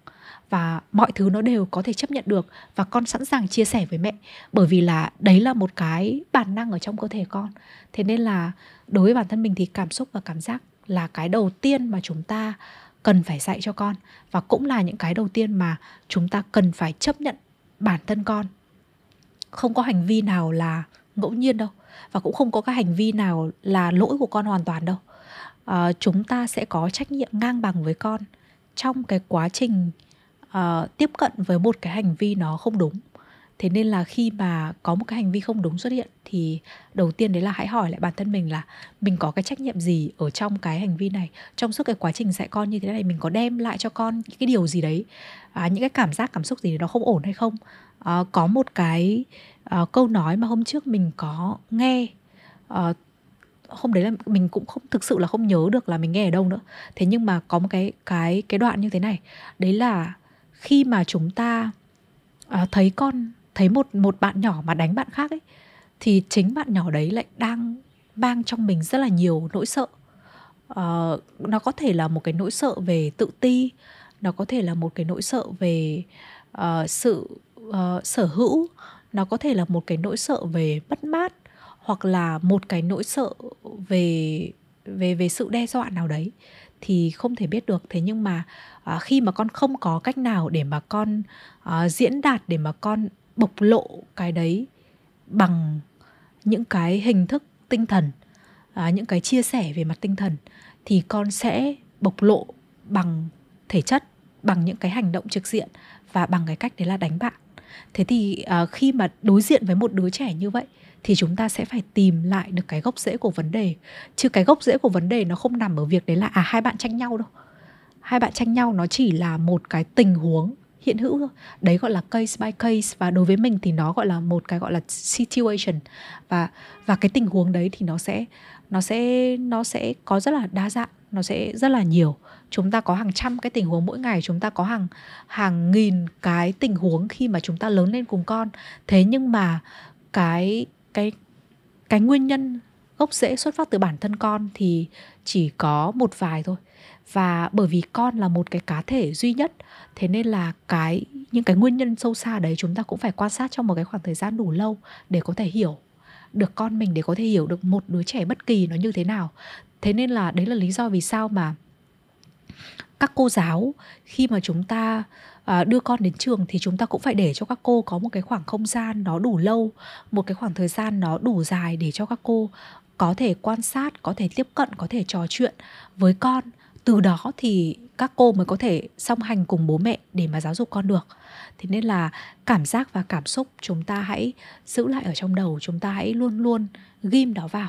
Và mọi thứ nó đều có thể chấp nhận được, và con sẵn sàng chia sẻ với mẹ, bởi vì là đấy là một cái bản năng ở trong cơ thể con. Thế nên là đối với bản thân mình thì cảm xúc và cảm giác là cái đầu tiên mà chúng ta cần phải dạy cho con, và cũng là những cái đầu tiên mà chúng ta cần phải chấp nhận bản thân con. Không có hành vi nào là ngẫu nhiên đâu, và cũng không có cái hành vi nào là lỗi của con hoàn toàn đâu. Chúng ta sẽ có trách nhiệm ngang bằng với con trong cái quá trình tiếp cận với một cái hành vi nó không đúng. Thế nên là khi mà có một cái hành vi không đúng xuất hiện thì đầu tiên đấy là hãy hỏi lại bản thân mình là mình có cái trách nhiệm gì ở trong cái hành vi này. Trong suốt cái quá trình dạy con như thế này, mình có đem lại cho con những cái điều gì đấy, những cái cảm giác, cảm xúc gì đó không ổn hay không. Có một cái câu nói mà hôm trước mình có nghe, hôm đấy là mình cũng không thực sự là không nhớ được là mình nghe ở đâu nữa. Thế nhưng mà có một cái đoạn như thế này. Đấy là khi mà chúng ta thấy một bạn nhỏ mà đánh bạn khác ấy, thì chính bạn nhỏ đấy lại đang mang trong mình rất là nhiều nỗi sợ. Nó có thể là một cái nỗi sợ về tự ti, nó có thể là một cái nỗi sợ về sự sở hữu, nó có thể là một cái nỗi sợ về mất mát, hoặc là một cái nỗi sợ về sự đe dọa nào đấy thì không thể biết được. Thế nhưng mà khi mà con không có cách nào để mà con diễn đạt, để mà con bộc lộ cái đấy bằng những cái hình thức tinh thần, những cái chia sẻ về mặt tinh thần, thì con sẽ bộc lộ bằng thể chất, bằng những cái hành động trực diện và bằng cái cách đấy là đánh bạn. Thế thì khi mà đối diện với một đứa trẻ như vậy thì chúng ta sẽ phải tìm lại được cái gốc rễ của vấn đề. Chứ cái gốc rễ của vấn đề nó không nằm ở việc đấy là hai bạn tranh nhau đâu. Hai bạn tranh nhau nó chỉ là một cái tình huống hiện hữu thôi. Đấy gọi là case by case, và đối với mình thì nó gọi là một cái gọi là situation. Và cái tình huống đấy thì nó sẽ có rất là đa dạng, nó sẽ rất là nhiều. Chúng ta có hàng trăm cái tình huống mỗi ngày, chúng ta có hàng nghìn cái tình huống khi mà chúng ta lớn lên cùng con. Thế nhưng mà cái nguyên nhân gốc rễ xuất phát từ bản thân con thì chỉ có một vài thôi. Và bởi vì con là một cái cá thể duy nhất, thế nên là những cái nguyên nhân sâu xa đấy chúng ta cũng phải quan sát trong một cái khoảng thời gian đủ lâu để có thể hiểu được con mình, để có thể hiểu được một đứa trẻ bất kỳ nó như thế nào. Thế nên là đấy là lý do vì sao mà các cô giáo khi mà chúng ta đưa con đến trường thì chúng ta cũng phải để cho các cô có một cái khoảng không gian nó đủ lâu, một cái khoảng thời gian nó đủ dài để cho các cô có thể quan sát, có thể tiếp cận, có thể trò chuyện với con. Từ đó thì các cô mới có thể song hành cùng bố mẹ để mà giáo dục con được. Thế nên là cảm giác và cảm xúc chúng ta hãy giữ lại ở trong đầu, chúng ta hãy luôn luôn ghim nó vào.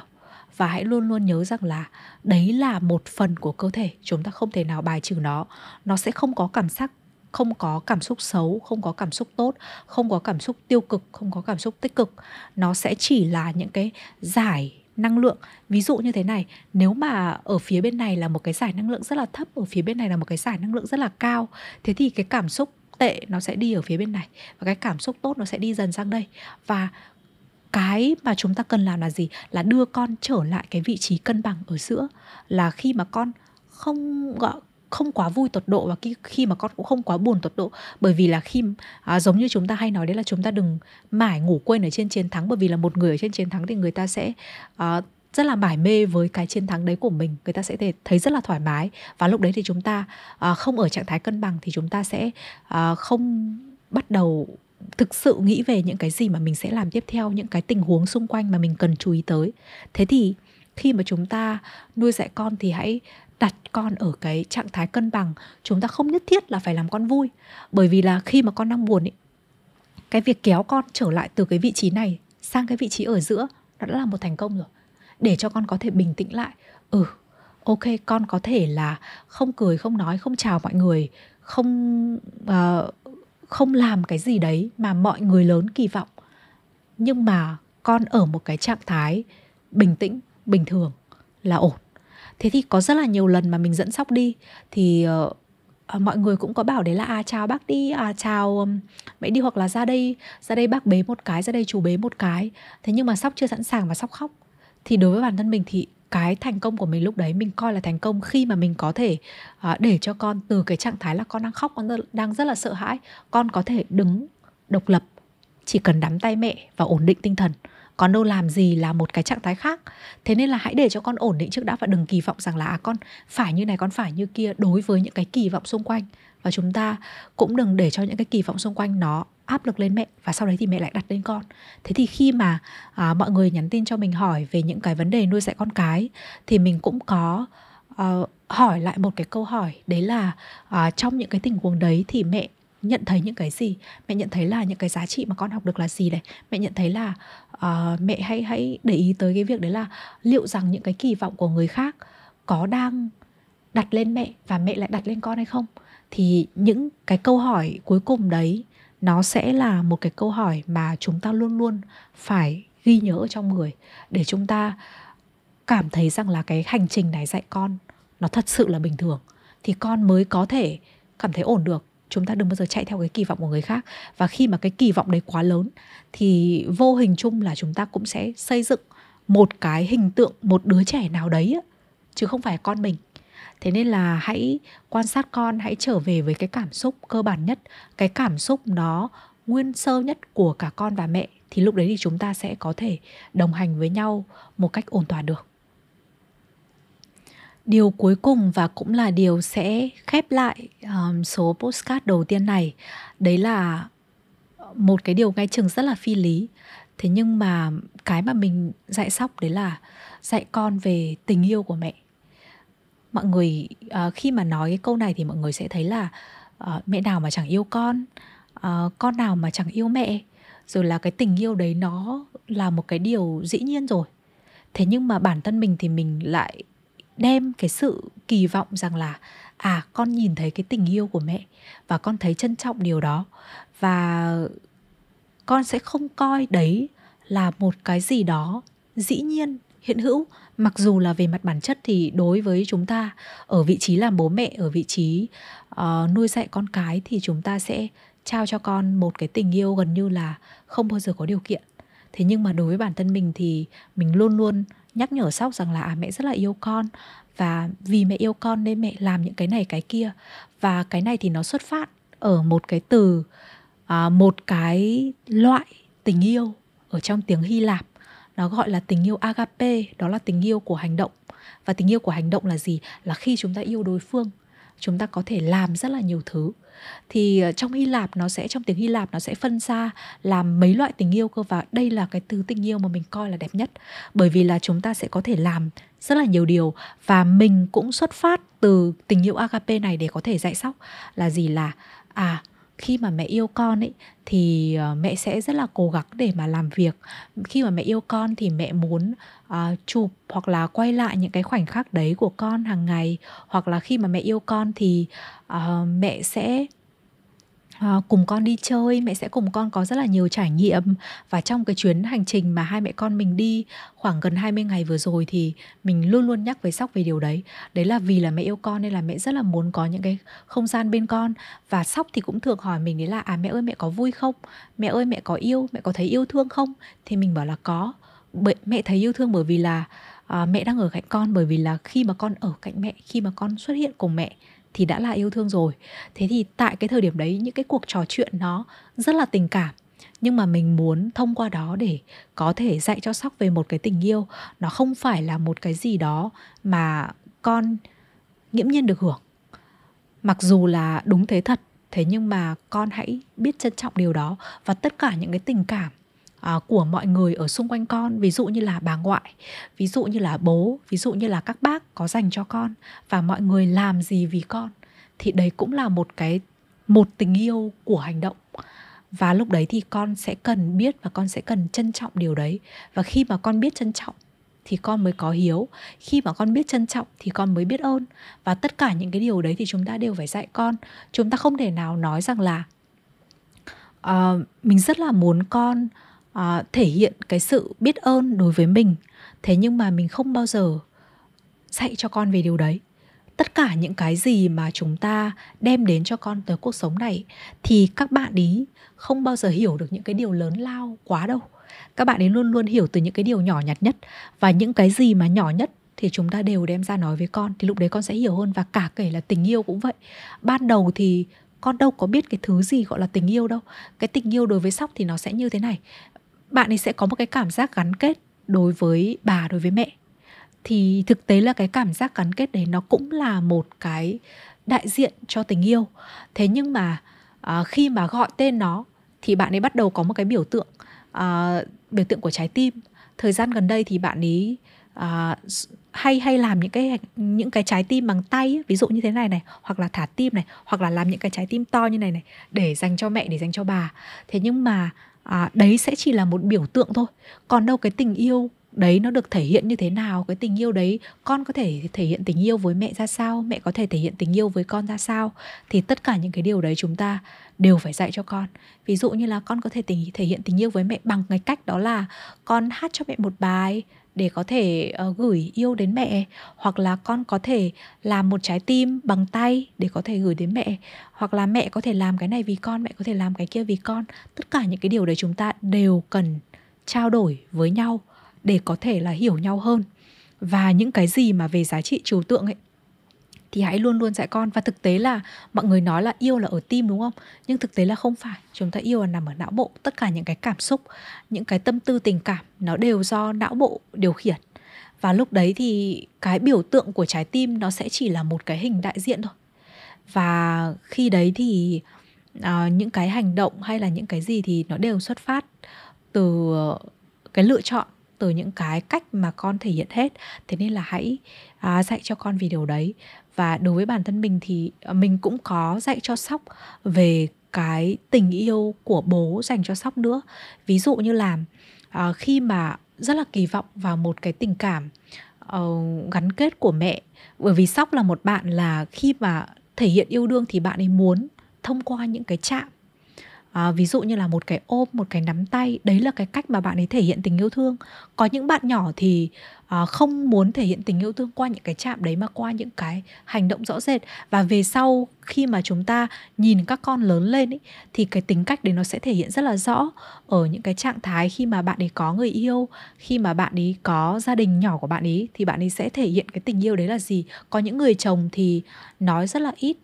Và hãy luôn luôn nhớ rằng là đấy là một phần của cơ thể, chúng ta không thể nào bài trừ nó. Nó sẽ không có cảm giác, không có cảm xúc xấu, không có cảm xúc tốt, không có cảm xúc tiêu cực, không có cảm xúc tích cực. Nó sẽ chỉ là những cái giải năng lượng. Ví dụ như thế này, nếu mà ở phía bên này là một cái giải năng lượng rất là thấp, ở phía bên này là một cái giải năng lượng rất là cao, thế thì cái cảm xúc tệ nó sẽ đi ở phía bên này và cái cảm xúc tốt nó sẽ đi dần sang đây. Và cái mà chúng ta cần làm là gì? Là đưa con trở lại cái vị trí cân bằng ở giữa. Là khi mà con không quá vui tột độ và khi mà con cũng không quá buồn tột độ. Bởi vì là khi giống như chúng ta hay nói đấy là chúng ta đừng mải ngủ quên ở trên chiến thắng. Bởi vì là một người ở trên chiến thắng thì người ta sẽ rất là mải mê với cái chiến thắng đấy của mình. Người ta sẽ thấy rất là thoải mái. Và lúc đấy thì chúng ta không ở trạng thái cân bằng thì chúng ta sẽ không bắt đầu thực sự nghĩ về những cái gì mà mình sẽ làm tiếp theo, những cái tình huống xung quanh mà mình cần chú ý tới. Thế thì khi mà chúng ta nuôi dạy con thì hãy đặt con ở cái trạng thái cân bằng. Chúng ta không nhất thiết là phải làm con vui. Bởi vì là khi mà con đang buồn ấy, cái việc kéo con trở lại từ cái vị trí này sang cái vị trí ở giữa, nó đã là một thành công rồi. Để cho con có thể bình tĩnh lại. Ok, con có thể là không cười, không nói, không chào mọi người, không làm cái gì đấy mà mọi người lớn kỳ vọng. Nhưng mà con ở một cái trạng thái bình tĩnh, bình thường là ổn. Thế thì có rất là nhiều lần mà mình dẫn Sóc đi thì mọi người cũng có bảo đấy là chào bác đi, chào mẹ đi, hoặc là ra đây bác bế một cái, ra đây chú bế một cái. Thế nhưng mà Sóc chưa sẵn sàng và Sóc khóc. Thì đối với bản thân mình thì cái thành công của mình lúc đấy mình coi là thành công khi mà mình có thể để cho con từ cái trạng thái là con đang khóc, con đang rất là sợ hãi, con có thể đứng độc lập, chỉ cần nắm tay mẹ và ổn định tinh thần. Còn đâu làm gì là một cái trạng thái khác. Thế nên là hãy để cho con ổn định trước đã và đừng kỳ vọng rằng là con phải như này, con phải như kia đối với những cái kỳ vọng xung quanh. Và chúng ta cũng đừng để cho những cái kỳ vọng xung quanh nó áp lực lên mẹ và sau đấy thì mẹ lại đặt lên con. Thế thì khi mà mọi người nhắn tin cho mình hỏi về những cái vấn đề nuôi dạy con cái thì mình cũng có hỏi lại một cái câu hỏi. Đấy là trong những cái tình huống đấy thì mẹ nhận thấy những cái gì. Mẹ nhận thấy là những cái giá trị mà con học được là gì này. Mẹ nhận thấy là mẹ hãy để ý tới cái việc đấy là liệu rằng những cái kỳ vọng của người khác có đang đặt lên mẹ và mẹ lại đặt lên con hay không. Thì những cái câu hỏi cuối cùng đấy nó sẽ là một cái câu hỏi mà chúng ta luôn luôn phải ghi nhớ ở trong người, để chúng ta cảm thấy rằng là cái hành trình này dạy con nó thật sự là bình thường, thì con mới có thể cảm thấy ổn được. Chúng ta đừng bao giờ chạy theo cái kỳ vọng của người khác. Và khi mà cái kỳ vọng đấy quá lớn thì vô hình chung là chúng ta cũng sẽ xây dựng một cái hình tượng một đứa trẻ nào đấy, chứ không phải con mình. Thế nên là hãy quan sát con, hãy trở về với cái cảm xúc cơ bản nhất, cái cảm xúc nó nguyên sơ nhất của cả con và mẹ. Thì lúc đấy thì chúng ta sẽ có thể đồng hành với nhau một cách ổn thỏa được. Điều cuối cùng và cũng là điều sẽ khép lại số podcast đầu tiên này, đấy là một cái điều ngay chừng rất là phi lý. Thế nhưng mà cái mà mình dạy Sóc đấy là dạy con về tình yêu của mẹ. Mọi người khi mà nói cái câu này thì mọi người sẽ thấy là mẹ nào mà chẳng yêu con nào mà chẳng yêu mẹ. Rồi là cái tình yêu đấy nó là một cái điều dĩ nhiên rồi. Thế nhưng mà bản thân mình thì mình lại đem cái sự kỳ vọng rằng là con nhìn thấy cái tình yêu của mẹ và con thấy trân trọng điều đó, và con sẽ không coi đấy là một cái gì đó dĩ nhiên, hiện hữu. Mặc dù là về mặt bản chất thì đối với chúng ta ở vị trí làm bố mẹ, ở vị trí nuôi dạy con cái, thì chúng ta sẽ trao cho con một cái tình yêu gần như là không bao giờ có điều kiện. Thế nhưng mà đối với bản thân mình thì mình luôn luôn nhắc nhở Sóc rằng là mẹ rất là yêu con, và vì mẹ yêu con nên mẹ làm những cái này cái kia. Và cái này thì nó xuất phát ở một cái từ, một cái loại tình yêu ở trong tiếng Hy Lạp. Nó gọi là tình yêu agape, đó là tình yêu của hành động. Và tình yêu của hành động là gì? Là khi chúng ta yêu đối phương, chúng ta có thể làm rất là nhiều thứ. Thì trong Hy Lạp nó sẽ, trong tiếng Hy Lạp nó sẽ phân ra làm mấy loại tình yêu cơ. Và đây là cái thứ tình yêu mà mình coi là đẹp nhất, bởi vì là chúng ta sẽ có thể làm rất là nhiều điều. Và mình cũng xuất phát từ tình yêu agape này để có thể dạy Sóc là gì, là khi mà mẹ yêu con ấy thì mẹ sẽ rất là cố gắng để mà làm việc. Khi mà mẹ yêu con thì mẹ muốn chụp hoặc là quay lại những cái khoảnh khắc đấy của con hàng ngày. Hoặc là khi mà mẹ yêu con thì mẹ sẽ cùng con đi chơi, mẹ sẽ cùng con có rất là nhiều trải nghiệm. Và trong cái chuyến hành trình mà hai mẹ con mình đi khoảng gần 20 ngày vừa rồi thì mình luôn luôn nhắc với Sóc về điều đấy. Đấy là vì là mẹ yêu con nên là mẹ rất là muốn có những cái không gian bên con. Và Sóc thì cũng thường hỏi mình đấy là mẹ ơi mẹ có vui không? Mẹ ơi mẹ có yêu, mẹ có thấy yêu thương không? Thì mình bảo là có. Mẹ thấy yêu thương bởi vì là mẹ đang ở cạnh con, bởi vì là khi mà con ở cạnh mẹ, khi mà con xuất hiện cùng mẹ thì đã là yêu thương rồi. Thế thì tại cái thời điểm đấy, những cái cuộc trò chuyện nó rất là tình cảm, nhưng mà mình muốn thông qua đó để có thể dạy cho Sóc về một cái tình yêu, nó không phải là một cái gì đó mà con nghiễm nhiên được hưởng. Mặc dù là đúng thế thật, thế nhưng mà con hãy biết trân trọng điều đó. Và tất cả những cái tình cảm của mọi người ở xung quanh con, ví dụ như là bà ngoại, ví dụ như là bố, ví dụ như là các bác có dành cho con, và mọi người làm gì vì con, thì đấy cũng là một tình yêu của hành động. Và lúc đấy thì con sẽ cần biết và con sẽ cần trân trọng điều đấy. Và khi mà con biết trân trọng thì con mới có hiếu. Khi mà con biết trân trọng thì con mới biết ơn. Và tất cả những cái điều đấy thì chúng ta đều phải dạy con. Chúng ta không thể nào nói rằng là mình rất là muốn con thể hiện cái sự biết ơn đối với mình, thế nhưng mà mình không bao giờ dạy cho con về điều đấy. Tất cả những cái gì mà chúng ta đem đến cho con tới cuộc sống này thì các bạn ý không bao giờ hiểu được những cái điều lớn lao quá đâu. Các bạn ấy luôn luôn hiểu từ những cái điều nhỏ nhặt nhất. Và những cái gì mà nhỏ nhất thì chúng ta đều đem ra nói với con, thì lúc đấy con sẽ hiểu hơn. Và cả kể là tình yêu cũng vậy. Ban đầu thì con đâu có biết cái thứ gì gọi là tình yêu đâu. Cái tình yêu đối với Sóc thì nó sẽ như thế này. Bạn ấy sẽ có một cái cảm giác gắn kết đối với bà, đối với mẹ. Thì thực tế là cái cảm giác gắn kết đấy nó cũng là một cái đại diện cho tình yêu. Thế nhưng mà khi mà gọi tên nó thì bạn ấy bắt đầu có một cái biểu tượng của trái tim. Thời gian gần đây thì bạn ấy hay làm những cái trái tim bằng tay ấy, ví dụ như thế này này, hoặc là thả tim này, hoặc là làm những cái trái tim to như này này để dành cho mẹ, để dành cho bà. Thế nhưng mà đấy sẽ chỉ là một biểu tượng thôi. Còn đâu cái tình yêu đấy nó được thể hiện như thế nào, cái tình yêu đấy con có thể thể hiện tình yêu với mẹ ra sao, mẹ có thể thể hiện tình yêu với con ra sao, thì tất cả những cái điều đấy chúng ta đều phải dạy cho con. Ví dụ như là con có thể thể hiện tình yêu với mẹ bằng cái cách đó là con hát cho mẹ một bài để có thể gửi yêu đến mẹ, hoặc là con có thể làm một trái tim bằng tay để có thể gửi đến mẹ, hoặc là mẹ có thể làm cái này vì con, mẹ có thể làm cái kia vì con. Tất cả những cái điều đấy chúng ta đều cần trao đổi với nhau để có thể là hiểu nhau hơn. Và những cái gì mà về giá trị trừu tượng ấy thì hãy luôn luôn dạy con. Và thực tế là mọi người nói là yêu là ở tim đúng không? Nhưng thực tế là không phải. Chúng ta yêu là nằm ở não bộ. Tất cả những cái cảm xúc, những cái tâm tư tình cảm nó đều do não bộ điều khiển. Và lúc đấy thì cái biểu tượng của trái tim nó sẽ chỉ là một cái hình đại diện thôi. Và khi đấy thì những cái hành động hay là những cái gì thì nó đều xuất phát từ cái lựa chọn, từ những cái cách mà con thể hiện hết. Thế nên là hãy dạy cho con vì điều đấy. Và đối với bản thân mình thì mình cũng có dạy cho Sóc về cái tình yêu của bố dành cho Sóc nữa. Ví dụ như là khi mà rất là kỳ vọng vào một cái tình cảm gắn kết của mẹ. Bởi vì Sóc là một bạn là khi mà thể hiện yêu đương thì bạn ấy muốn thông qua những cái chạm. Ví dụ như là một cái ôm, một cái nắm tay. Đấy là cái cách mà bạn ấy thể hiện tình yêu thương. Có những bạn nhỏ thì không muốn thể hiện tình yêu thương qua những cái chạm đấy, mà qua những cái hành động rõ rệt. Và về sau khi mà chúng ta nhìn các con lớn lên ấy, thì cái tính cách đấy nó sẽ thể hiện rất là rõ ở những cái trạng thái khi mà bạn ấy có người yêu, khi mà bạn ấy có gia đình nhỏ của bạn ấy, thì bạn ấy sẽ thể hiện cái tình yêu đấy là gì. Có những người chồng thì nói rất là ít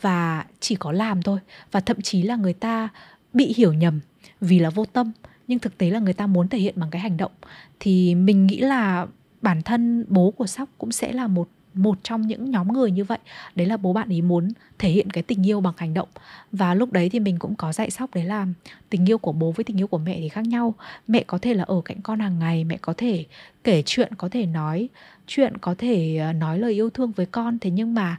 và chỉ có làm thôi. Và thậm chí là người ta bị hiểu nhầm vì là vô tâm, nhưng thực tế là người ta muốn thể hiện bằng cái hành động. Thì mình nghĩ là bản thân bố của Sóc cũng sẽ là một trong những nhóm người như vậy. Đấy là bố bạn ấy muốn thể hiện cái tình yêu bằng hành động. Và lúc đấy thì mình cũng có dạy Sóc đấy là tình yêu của bố với tình yêu của mẹ thì khác nhau. Mẹ có thể là ở cạnh con hàng ngày, mẹ có thể kể chuyện, có thể nói chuyện, có thể nói lời yêu thương với con. Thế nhưng mà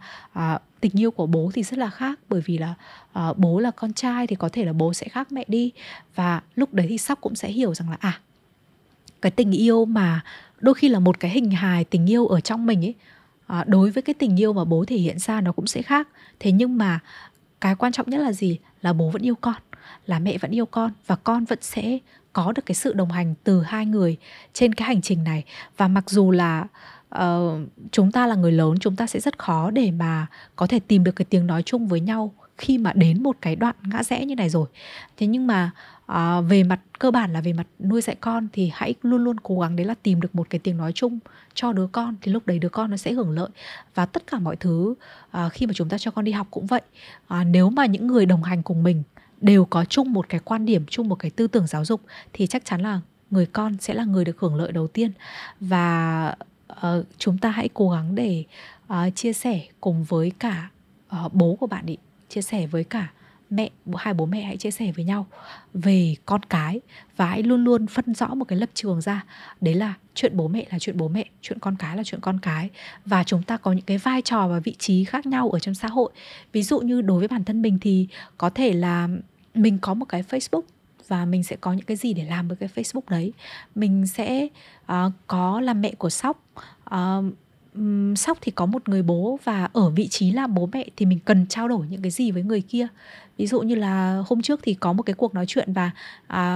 tình yêu của bố thì rất là khác. Bởi vì là bố là con trai thì có thể là bố sẽ khác mẹ đi. Và lúc đấy thì Sóc cũng sẽ hiểu rằng là cái tình yêu mà đôi khi là một cái hình hài tình yêu ở trong mình ấy, đối với cái tình yêu mà bố thể hiện ra nó cũng sẽ khác. Thế nhưng mà cái quan trọng nhất là gì? Là bố vẫn yêu con, là mẹ vẫn yêu con, và con vẫn sẽ có được cái sự đồng hành từ hai người trên cái hành trình này. Và mặc dù là chúng ta là người lớn, chúng ta sẽ rất khó để mà có thể tìm được cái tiếng nói chung với nhau khi mà đến một cái đoạn ngã rẽ như này rồi. Thế nhưng mà về mặt cơ bản là về mặt nuôi dạy con thì hãy luôn luôn cố gắng đấy là tìm được một cái tiếng nói chung cho đứa con. Thì lúc đấy đứa con nó sẽ hưởng lợi. Và tất cả mọi thứ khi mà chúng ta cho con đi học cũng vậy. Nếu mà những người đồng hành cùng mình đều có chung một cái quan điểm, chung một cái tư tưởng giáo dục, thì chắc chắn là người con sẽ là người được hưởng lợi đầu tiên. Và chúng ta hãy cố gắng để chia sẻ cùng với cả bố của bạn ấy, chia sẻ với cả mẹ, hai bố mẹ hãy chia sẻ với nhau về con cái. Và hãy luôn luôn phân rõ một cái lập trường ra. Đấy là chuyện bố mẹ là chuyện bố mẹ, chuyện con cái là chuyện con cái. Và chúng ta có những cái vai trò và vị trí khác nhau ở trong xã hội. Ví dụ như đối với bản thân mình thì có thể là mình có một cái Facebook, và mình sẽ có những cái gì để làm với cái Facebook đấy. Mình sẽ có làm mẹ của Sóc. Sóc thì có một người bố, và ở vị trí là bố mẹ thì mình cần trao đổi những cái gì với người kia. Ví dụ như là hôm trước thì có một cái cuộc nói chuyện và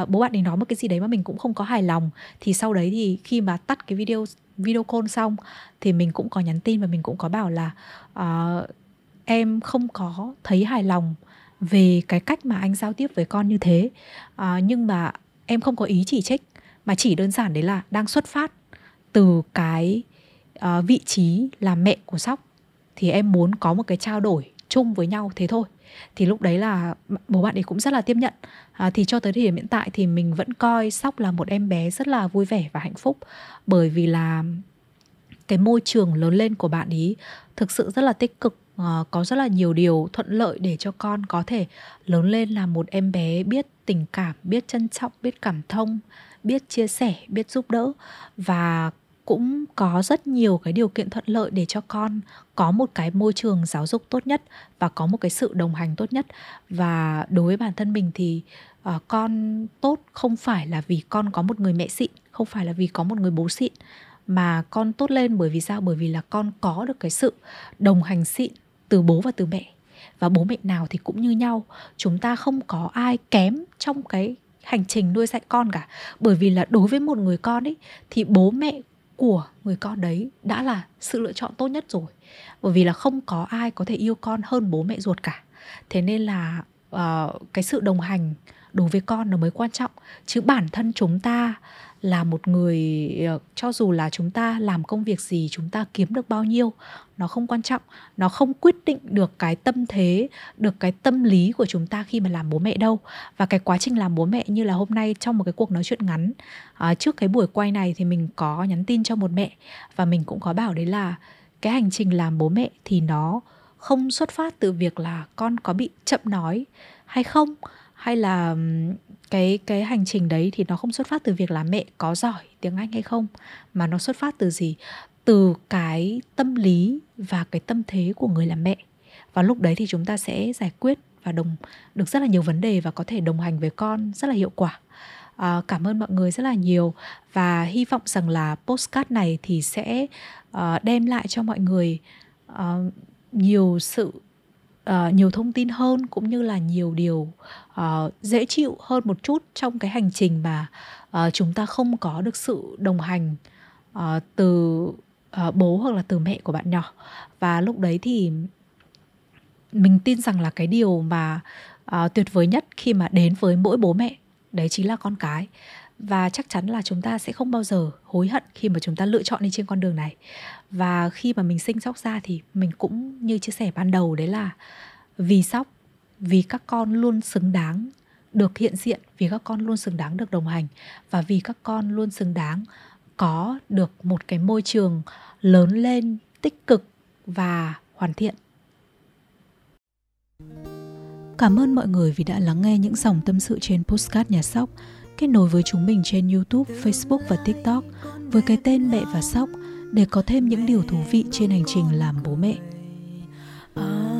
bố bạn ấy nói một cái gì đấy mà mình cũng không có hài lòng. Thì sau đấy thì khi mà tắt cái video call xong thì mình cũng có nhắn tin và mình cũng có bảo là em không có thấy hài lòng về cái cách mà anh giao tiếp với con như thế. Nhưng mà em không có ý chỉ trích, mà chỉ đơn giản đấy là đang xuất phát từ cái vị trí là mẹ của Sóc, thì em muốn có một cái trao đổi chung với nhau thế thôi. Thì lúc đấy là bố bạn ấy cũng rất là tiếp nhận. Thì cho tới thời điểm hiện tại thì mình vẫn coi Sóc là một em bé rất là vui vẻ và hạnh phúc. Bởi vì là cái môi trường lớn lên của bạn ấy thực sự rất là tích cực. Có rất là nhiều điều thuận lợi để cho con có thể lớn lên là một em bé biết tình cảm, biết trân trọng, biết cảm thông, biết chia sẻ, biết giúp đỡ. Và cũng có rất nhiều cái điều kiện thuận lợi để cho con có một cái môi trường giáo dục tốt nhất và có một cái sự đồng hành tốt nhất. Và đối với bản thân mình thì con tốt không phải là vì con có một người mẹ xịn, không phải là vì có một người bố xịn, mà con tốt lên bởi vì sao? Bởi vì là con có được cái sự đồng hành xịn từ bố và từ mẹ. Và bố mẹ nào thì cũng như nhau, chúng ta không có ai kém trong cái hành trình nuôi dạy con cả. Bởi vì là đối với một người con ấy, thì bố mẹ của người con đấy đã là sự lựa chọn tốt nhất rồi. Bởi vì là không có ai có thể yêu con hơn bố mẹ ruột cả. Thế nên là cái sự đồng hành đối với con nó mới quan trọng. Chứ bản thân chúng ta là một người, cho dù là chúng ta làm công việc gì, chúng ta kiếm được bao nhiêu, nó không quan trọng. Nó không quyết định được cái tâm thế, được cái tâm lý của chúng ta khi mà làm bố mẹ đâu. Và cái quá trình làm bố mẹ như là hôm nay trong một cái cuộc nói chuyện ngắn, trước cái buổi quay này thì mình có nhắn tin cho một mẹ. Và mình cũng có bảo đấy là cái hành trình làm bố mẹ thì nó không xuất phát từ việc là con có bị chậm nói hay không, hay là cái hành trình đấy thì nó không xuất phát từ việc là mẹ có giỏi tiếng Anh hay không, mà nó xuất phát từ gì? Từ cái tâm lý và cái tâm thế của người làm mẹ. Và lúc đấy thì chúng ta sẽ giải quyết và được rất là nhiều vấn đề và có thể đồng hành với con rất là hiệu quả. Cảm ơn mọi người rất là nhiều. Và hy vọng rằng là podcast này thì sẽ đem lại cho mọi người nhiều thông tin hơn, cũng như là nhiều điều dễ chịu hơn một chút trong cái hành trình mà chúng ta không có được sự đồng hành từ bố hoặc là từ mẹ của bạn nhỏ. Và lúc đấy thì mình tin rằng là cái điều mà tuyệt vời nhất khi mà đến với mỗi bố mẹ đấy chính là con cái. Và chắc chắn là chúng ta sẽ không bao giờ hối hận khi mà chúng ta lựa chọn đi trên con đường này. Và khi mà mình sinh Sóc ra thì mình cũng như chia sẻ ban đầu, đấy là vì Sóc, vì các con luôn xứng đáng được hiện diện, vì các con luôn xứng đáng được đồng hành, và vì các con luôn xứng đáng có được một cái môi trường lớn lên tích cực và hoàn thiện. Cảm ơn mọi người vì đã lắng nghe những dòng tâm sự trên podcast nhà Sóc. Kết nối với chúng mình trên YouTube, Facebook và TikTok với cái tên Mẹ và Sóc để có thêm những điều thú vị trên hành trình làm bố mẹ.